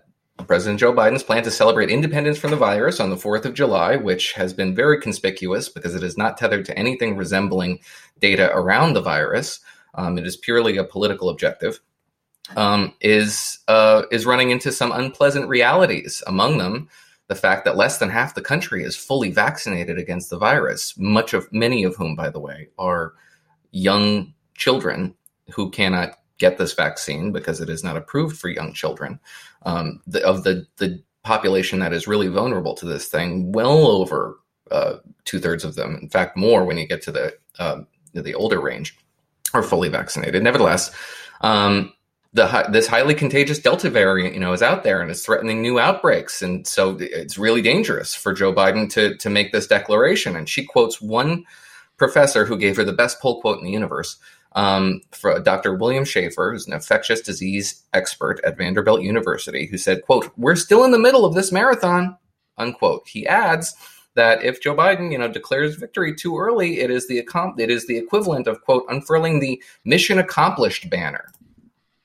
President Joe Biden's plan to celebrate independence from the virus on the fourth of July, which has been very conspicuous because it is not tethered to anything resembling data around the virus. Um, it is purely a political objective. um, is uh, is running into some unpleasant realities, among them the fact that less than half the country is fully vaccinated against the virus, much of many of whom, by the way, are young children who cannot get this vaccine because it is not approved for young children. Um, the, of the, the population that is really vulnerable to this thing, well over uh, two thirds of them, in fact, more when you get to the uh, the older range, are fully vaccinated. Nevertheless, um, the this highly contagious Delta variant, you know, is out there and is threatening new outbreaks. And so it's really dangerous for Joe Biden to to make this declaration. And she quotes one professor who gave her the best poll quote in the universe, um, for Doctor William Schaefer, who's an infectious disease expert at Vanderbilt University, who said, quote, "We're still in the middle of this marathon," unquote. He adds that if Joe Biden, you know, declares victory too early, it is the it is the equivalent of, quote, unfurling the mission accomplished banner,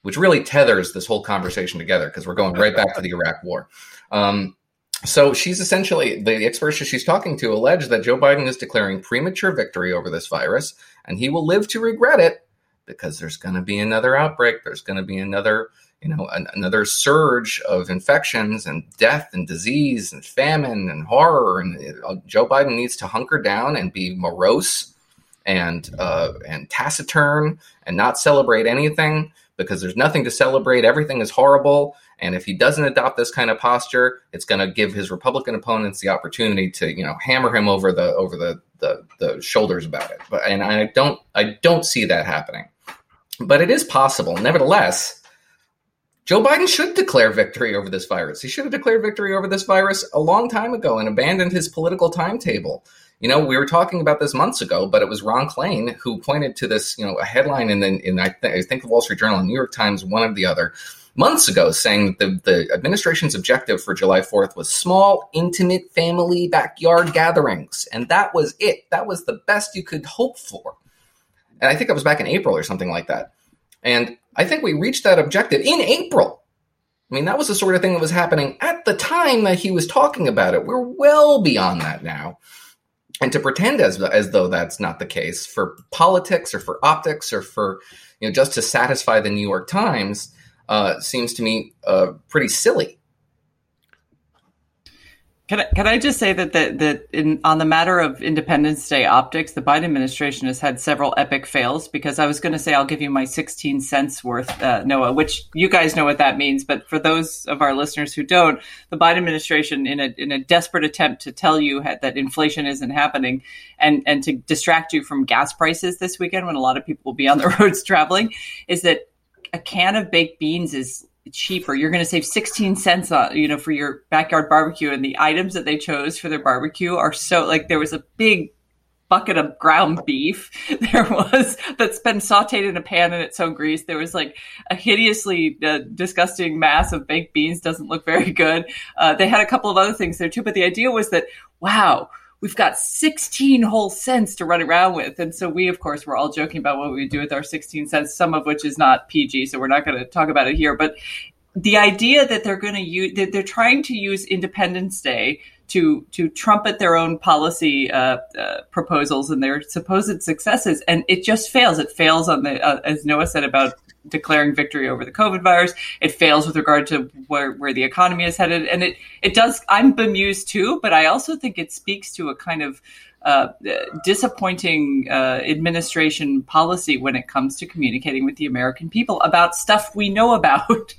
which really tethers this whole conversation together because we're going right back to the Iraq war. Um, so she's essentially, the experts she's talking to allege that Joe Biden is declaring premature victory over this virus, and he will live to regret it because there's going to be another outbreak. There's going to be another, you know, an, another surge of infections and death and disease and famine and horror. And it, uh, Joe Biden needs to hunker down and be morose and uh, and taciturn and not celebrate anything, because there's nothing to celebrate. Everything is horrible. And if he doesn't adopt this kind of posture, it's going to give his Republican opponents the opportunity to, you know, hammer him over the over the, the, the shoulders about it. But and I don't I don't see that happening. But it is possible. Nevertheless, Joe Biden should declare victory over this virus. He should have declared victory over this virus a long time ago and abandoned his political timetable. You know, we were talking about this months ago, but it was Ron Klain who pointed to this, you know, a headline in, the, in I, th- I think the Wall Street Journal and New York Times, one or the other, months ago, saying that the, the administration's objective for July fourth was small, intimate, family, backyard gatherings. And that was it. That was the best you could hope for. And I think it was back in April or something like that. And I think we reached that objective in April. I mean, that was the sort of thing that was happening at the time that he was talking about it. We're well beyond that now. And to pretend as as though that's not the case for politics or for optics or for, you know, just to satisfy the New York Times uh, seems to me uh, pretty silly. Can I, can I just say that that, that in, on the matter of Independence Day optics, the Biden administration has had several epic fails, because I was going to say I'll give you my sixteen cents worth, uh, Noah, which you guys know what that means. But for those of our listeners who don't, the Biden administration, in a in a desperate attempt to tell you that inflation isn't happening and, and to distract you from gas prices this weekend when a lot of people will be on the roads traveling, is that a can of baked beans is cheaper. You're going to save sixteen cents on, you know, for your backyard barbecue. And the items that they chose for their barbecue are so, like, there was a big bucket of ground beef. There was, that's been sauteed in a pan in its own grease. There was like a hideously uh, disgusting mass of baked beans. Doesn't look very good. Uh, they had a couple of other things there too. But the idea was that, wow, we've got sixteen whole cents to run around with. And so we, of course, we're all joking about what we would do with our sixteen cents, some of which is not P G, so we're not going to talk about it here. But the idea that they're going to use, that they're trying to use Independence Day to to trumpet their own policy uh, uh, proposals and their supposed successes, and it just fails. It fails on the, uh, as Noah said, about declaring victory over the COVID virus. It fails with regard to where, where the economy is headed. And it, it does, I'm bemused too, but I also think it speaks to a kind of uh, disappointing uh, administration policy when it comes to communicating with the American people about stuff we know about.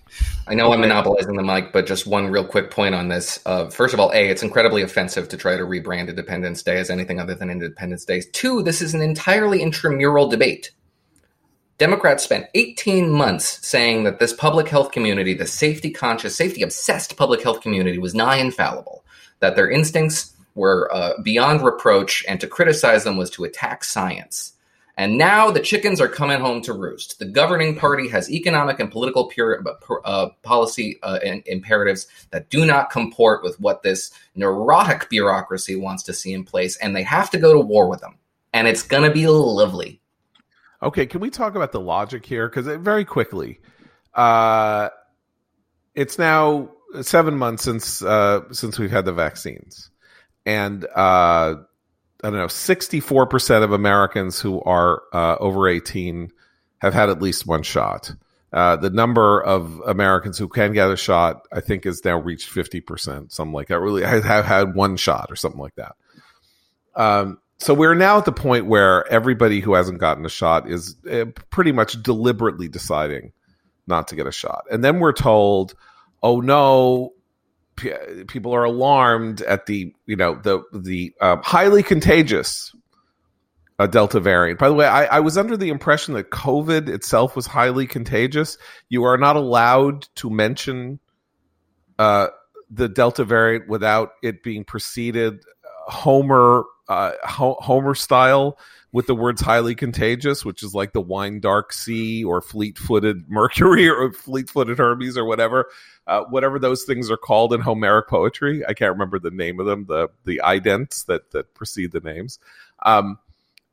I know I'm monopolizing the mic, but just one real quick point on this. Uh, first of all, A, it's incredibly offensive to try to rebrand Independence Day as anything other than Independence Day. Two, this is an entirely intramural debate. Democrats spent eighteen months saying that this public health community, the safety-conscious, safety-obsessed public health community, was nigh infallible, that their instincts were uh, beyond reproach, and to criticize them was to attack science. And now the chickens are coming home to roost. The governing party has economic and political pure, uh, policy uh, in, imperatives that do not comport with what this neurotic bureaucracy wants to see in place, and they have to go to war with them. And it's going to be lovely. Okay, can we talk about the logic here? Because very quickly, uh, it's now seven months since uh, since we've had the vaccines, and uh, I don't know, sixty-four percent of Americans who are uh, over eighteen have had at least one shot. Uh, the number of Americans who can get a shot, I think, has now reached fifty percent. Something like that. Really, I have had one shot or something like that. Um, so we're now at the point where everybody who hasn't gotten a shot is uh, pretty much deliberately deciding not to get a shot. And then we're told, oh, no, p- people are alarmed at the, you know, the the uh, highly contagious a Delta variant. By the way, I, I was under the impression that COVID itself was highly contagious. You are not allowed to mention uh, the Delta variant without it being preceded Homer uh, ho- Homer style with the words highly contagious, which is like the wine dark sea or fleet-footed Mercury or fleet-footed Hermes or whatever, uh, whatever those things are called in Homeric poetry. I can't remember the name of them, the the idents that, that precede the names. Um,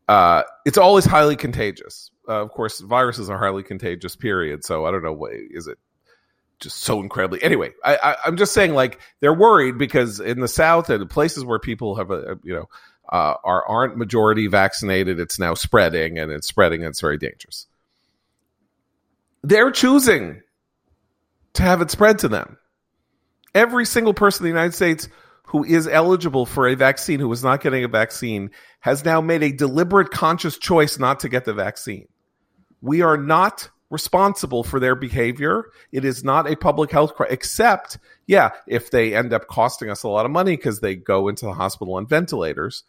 Uh, it's always highly contagious. Uh, of course, viruses are highly contagious, period. So I don't know, what is it just so incredibly... Anyway, I, I, I'm just saying, like, they're worried because in the South and places where people have, a, a you know, uh, are, aren't majority vaccinated, it's now spreading and it's spreading and it's very dangerous. They're choosing to have it spread to them. Every single person in the United States who is eligible for a vaccine, who is not getting a vaccine, has now made a deliberate conscious choice not to get the vaccine. We are not responsible for their behavior. It is not a public health crisis, except, yeah, if they end up costing us a lot of money because they go into the hospital on ventilators.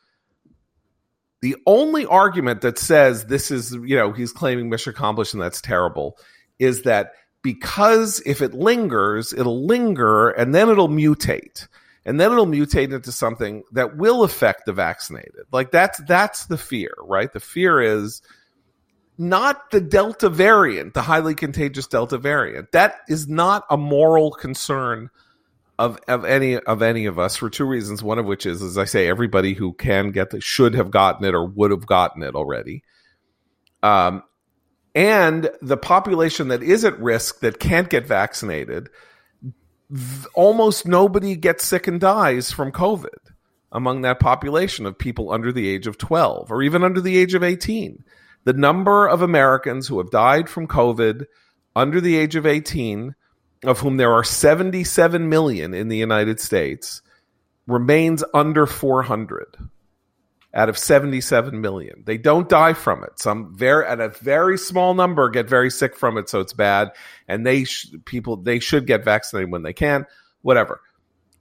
The only argument that says this is, you know, he's claiming mission accomplished and that's terrible, is that because if it lingers, it'll linger and then it'll mutate. And then it'll mutate into something that will affect the vaccinated. Like that's that's the fear, right? The fear is not the Delta variant, the highly contagious Delta variant. That is not a moral concern of of any of any of us for two reasons. One of which is, as I say, everybody who can get the should have gotten it or would have gotten it already. Um, and the population that is at risk that can't get vaccinated. Almost nobody gets sick and dies from COVID among that population of people under the age of twelve or even under the age of eighteen. The number of Americans who have died from COVID under the age of eighteen, of whom there are seventy-seven million in the United States, remains under four hundred out of seventy-seven million. They don't die from it. Some very, at a very small number, get very sick from it, so it's bad. And they sh- people they should get vaccinated when they can. Whatever.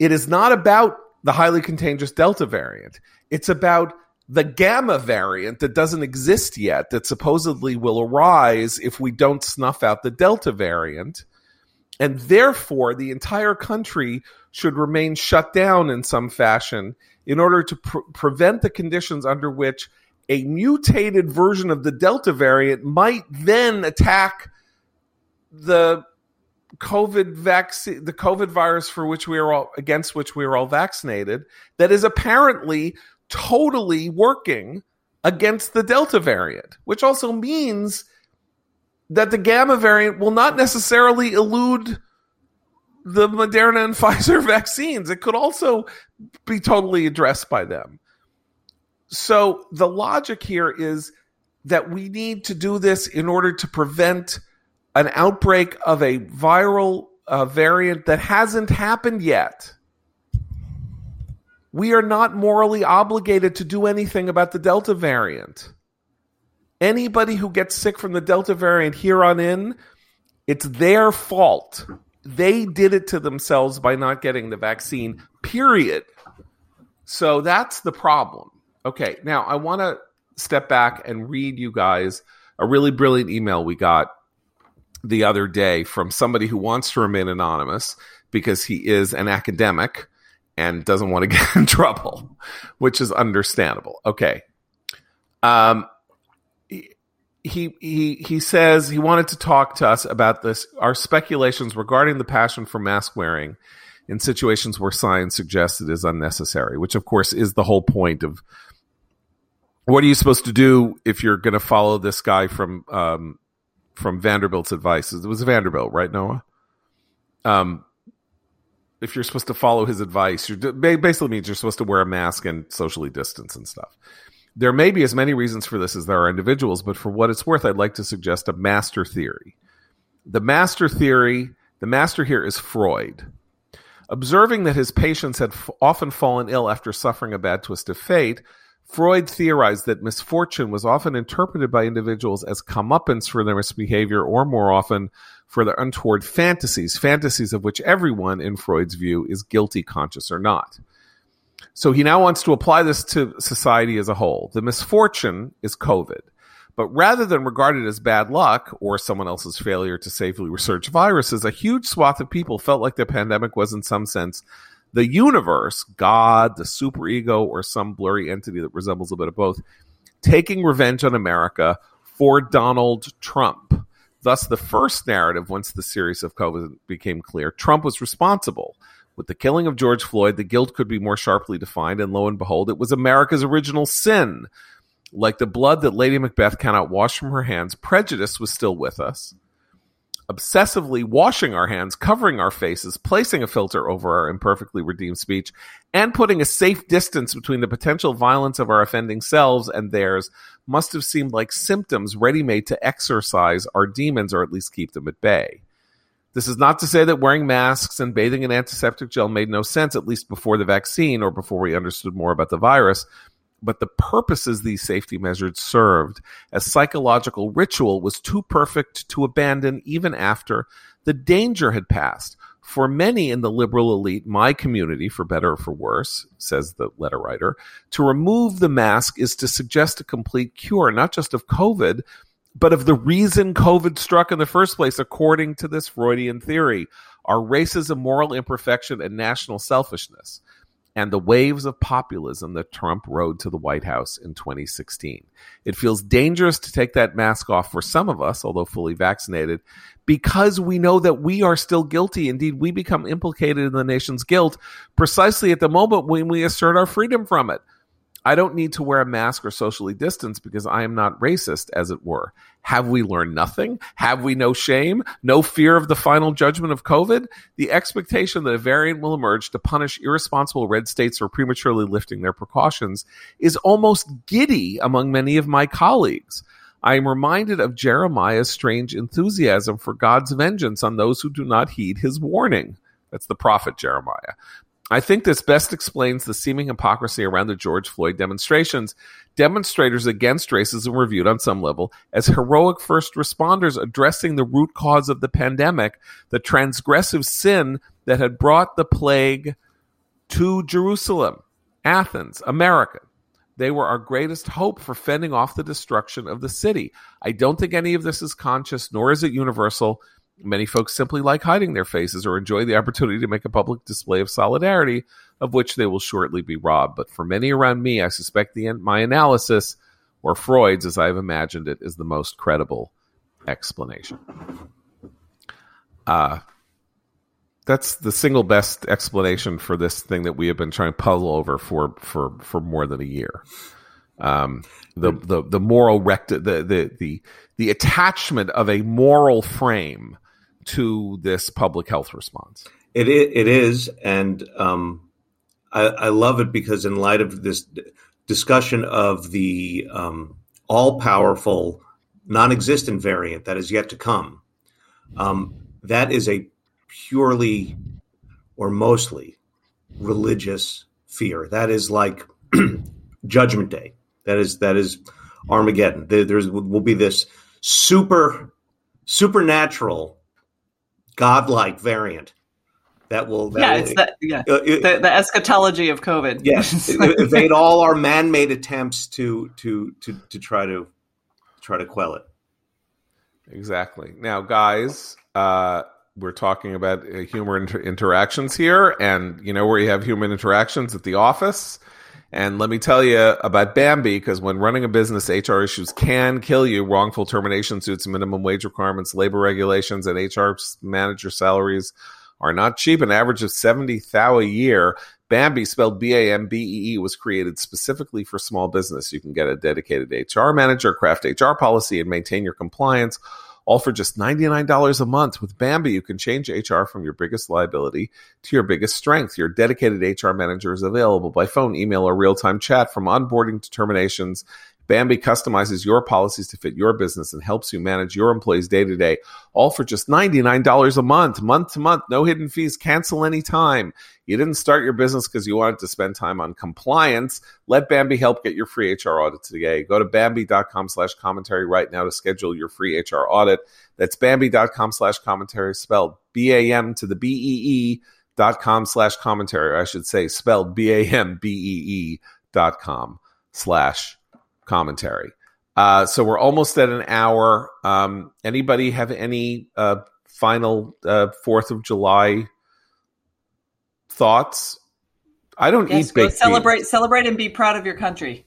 It is not about the highly contagious Delta variant. It's about the Gamma variant that doesn't exist yet, that supposedly will arise if we don't snuff out the Delta variant. And therefore, the entire country should remain shut down in some fashion in order to pr- prevent the conditions under which a mutated version of the Delta variant might then attack the COVID vaccine, the COVID virus for which we are all against which we are all vaccinated, that is apparently totally working against the Delta variant, which also means that the Gamma variant will not necessarily elude the Moderna and Pfizer vaccines. It could also be totally addressed by them. So the logic here is that we need to do this in order to prevent an outbreak of a viral uh, variant that hasn't happened yet. We are not morally obligated to do anything about the Delta variant. Anybody who gets sick from the Delta variant here on in, it's their fault. They did it to themselves by not getting the vaccine, period. So that's the problem. Okay, now I want to step back and read you guys a really brilliant email we got the other day from somebody who wants to remain anonymous because he is an academic and doesn't want to get in trouble, which is understandable. Okay. Um, He he he says he wanted to talk to us about this, our speculations regarding the passion for mask wearing in situations where science suggests it is unnecessary, which of course is the whole point of what are you supposed to do if you're going to follow this guy from um, from Vanderbilt's advice. It was Vanderbilt, right, Noah? Um, if you're supposed to follow his advice, you're basically means you're supposed to wear a mask and socially distance and stuff. There may be as many reasons for this as there are individuals, but for what it's worth, I'd like to suggest a master theory. The master theory, the master here is Freud. Observing that his patients had f- often fallen ill after suffering a bad twist of fate, Freud theorized that misfortune was often interpreted by individuals as comeuppance for their misbehavior, or more often for their untoward fantasies, fantasies of which everyone, in Freud's view, is guilty, conscious or not. So he now wants to apply this to society as a whole. The misfortune is COVID. But rather than regard it as bad luck or someone else's failure to safely research viruses, a huge swath of people felt like the pandemic was, in some sense, the universe, God, the superego, or some blurry entity that resembles a bit of both, taking revenge on America for Donald Trump. Thus, the first narrative, once the series of COVID became clear, Trump was responsible. With the killing of George Floyd, the guilt could be more sharply defined, and lo and behold, it was America's original sin. Like the blood that Lady Macbeth cannot wash from her hands, prejudice was still with us, obsessively washing our hands, covering our faces, placing a filter over our imperfectly redeemed speech, and putting a safe distance between the potential violence of our offending selves and theirs must have seemed like symptoms ready-made to exorcise our demons, or at least keep them at bay. This is not to say that wearing masks and bathing in antiseptic gel made no sense, at least before the vaccine or before we understood more about the virus, but the purposes these safety measures served as psychological ritual was too perfect to abandon even after the danger had passed. For many in the liberal elite, my community, for better or for worse, says the letter writer, to remove the mask is to suggest a complete cure, not just of COVID, but of the reason COVID struck in the first place, according to this Freudian theory, our racism, moral imperfection, and national selfishness, and the waves of populism that Trump rode to the White House in twenty sixteen. It feels dangerous to take that mask off for some of us, although fully vaccinated, because we know that we are still guilty. Indeed, we become implicated in the nation's guilt precisely at the moment when we assert our freedom from it. I don't need to wear a mask or socially distance because I am not racist, as it were. Have we learned nothing? Have we no shame? No fear of the final judgment of COVID? The expectation that a variant will emerge to punish irresponsible red states for prematurely lifting their precautions is almost giddy among many of my colleagues. I am reminded of Jeremiah's strange enthusiasm for God's vengeance on those who do not heed his warning. That's the prophet Jeremiah. I think this best explains the seeming hypocrisy around the George Floyd demonstrations. Demonstrators against racism were viewed on some level as heroic first responders addressing the root cause of the pandemic, the transgressive sin that had brought the plague to Jerusalem, Athens, America. They were our greatest hope for fending off the destruction of the city. I don't think any of this is conscious, nor is it universal. Many folks simply like hiding their faces or enjoy the opportunity to make a public display of solidarity, of which they will shortly be robbed. But for many around me, I suspect the my analysis, or Freud's as I've imagined it, is the most credible explanation. Uh, that's the single best explanation for this thing that we have been trying to puzzle over for for, for more than a year. Um, the, the, the moral recti- the, the, the, the attachment of a moral frame to this public health response. It is, it is. And, um, I, I love it because in light of this discussion of the, um, all powerful non-existent variant that is yet to come, um, that is a purely or mostly religious fear. That is like Judgment Day. That is, that is Armageddon. There there's, will be this super, supernatural, godlike variant that will. That yeah, will, it's that, yeah. Uh, it, the, the eschatology of COVID. Yes, evade all our man-made attempts to to to to try to try to quell it. Exactly. Now, guys, uh, we're talking about uh, human inter- interactions here, and you know where you have human interactions at the office. And let me tell you about Bambi, because when running a business, H R issues can kill you. Wrongful termination suits, minimum wage requirements, labor regulations, and H R manager salaries are not cheap. An average of seventy thousand dollars a year. Bambi, spelled B A M B E E, was created specifically for small business. You can get a dedicated H R manager, craft H R policy, and maintain your compliance, all for just ninety-nine dollars a month. With Bambi, you can change H R from your biggest liability to your biggest strength. Your dedicated H R manager is available by phone, email, or real-time chat. From onboarding to terminations, Bambi customizes your policies to fit your business and helps you manage your employees day to day, all for just ninety-nine dollars a month, month to month, no hidden fees, cancel anytime. You didn't start your business because you wanted to spend time on compliance. Let Bambi help get your free H R audit today. Go to Bambi.com slash commentary right now to schedule your free H R audit. That's Bambi.com slash commentary spelled B A M to the B E E dot com slash commentary. I should say spelled B A M B E E dot com slash commentary. Uh, so we're almost at an hour. Um, anybody have any uh, final uh, fourth of July thoughts? I don't yes, eat big celebrate, beans. Celebrate and be proud of your country.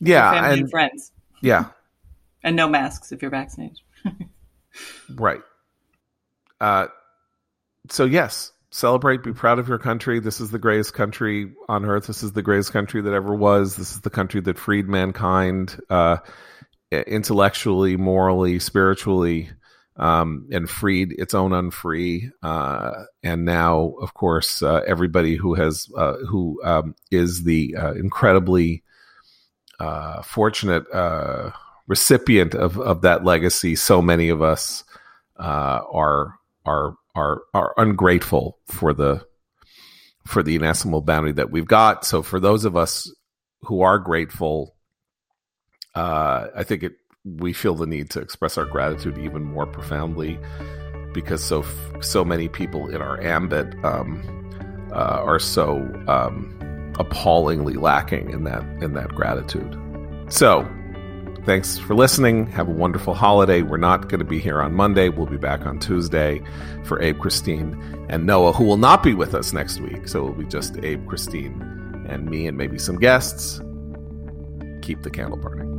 Yeah. Your family and, and friends. Yeah. And no masks if you're vaccinated. Right. Uh, so yes, celebrate, be proud of your country. This is the greatest country on earth. This is the greatest country that ever was. This is the country that freed mankind, uh, intellectually, morally, spiritually, um, and freed its own unfree. Uh, and now, of course, uh, everybody who has, uh, who, um, is the, uh, incredibly, uh, fortunate, uh, recipient of, of that legacy. So many of us, uh, are, are, Are are ungrateful for the for the inestimable bounty that we've got. So for those of us who are grateful, uh, I think it we feel the need to express our gratitude even more profoundly, because so so many people in our ambit um, uh, are so um, appallingly lacking in that in that gratitude. So. Thanks for listening. Have a wonderful holiday. We're not going to be here on Monday. We'll be back on Tuesday for Abe, Christine, and Noah, who will not be with us next week. So it'll be just Abe, Christine, and me, and maybe some guests. Keep the candle burning.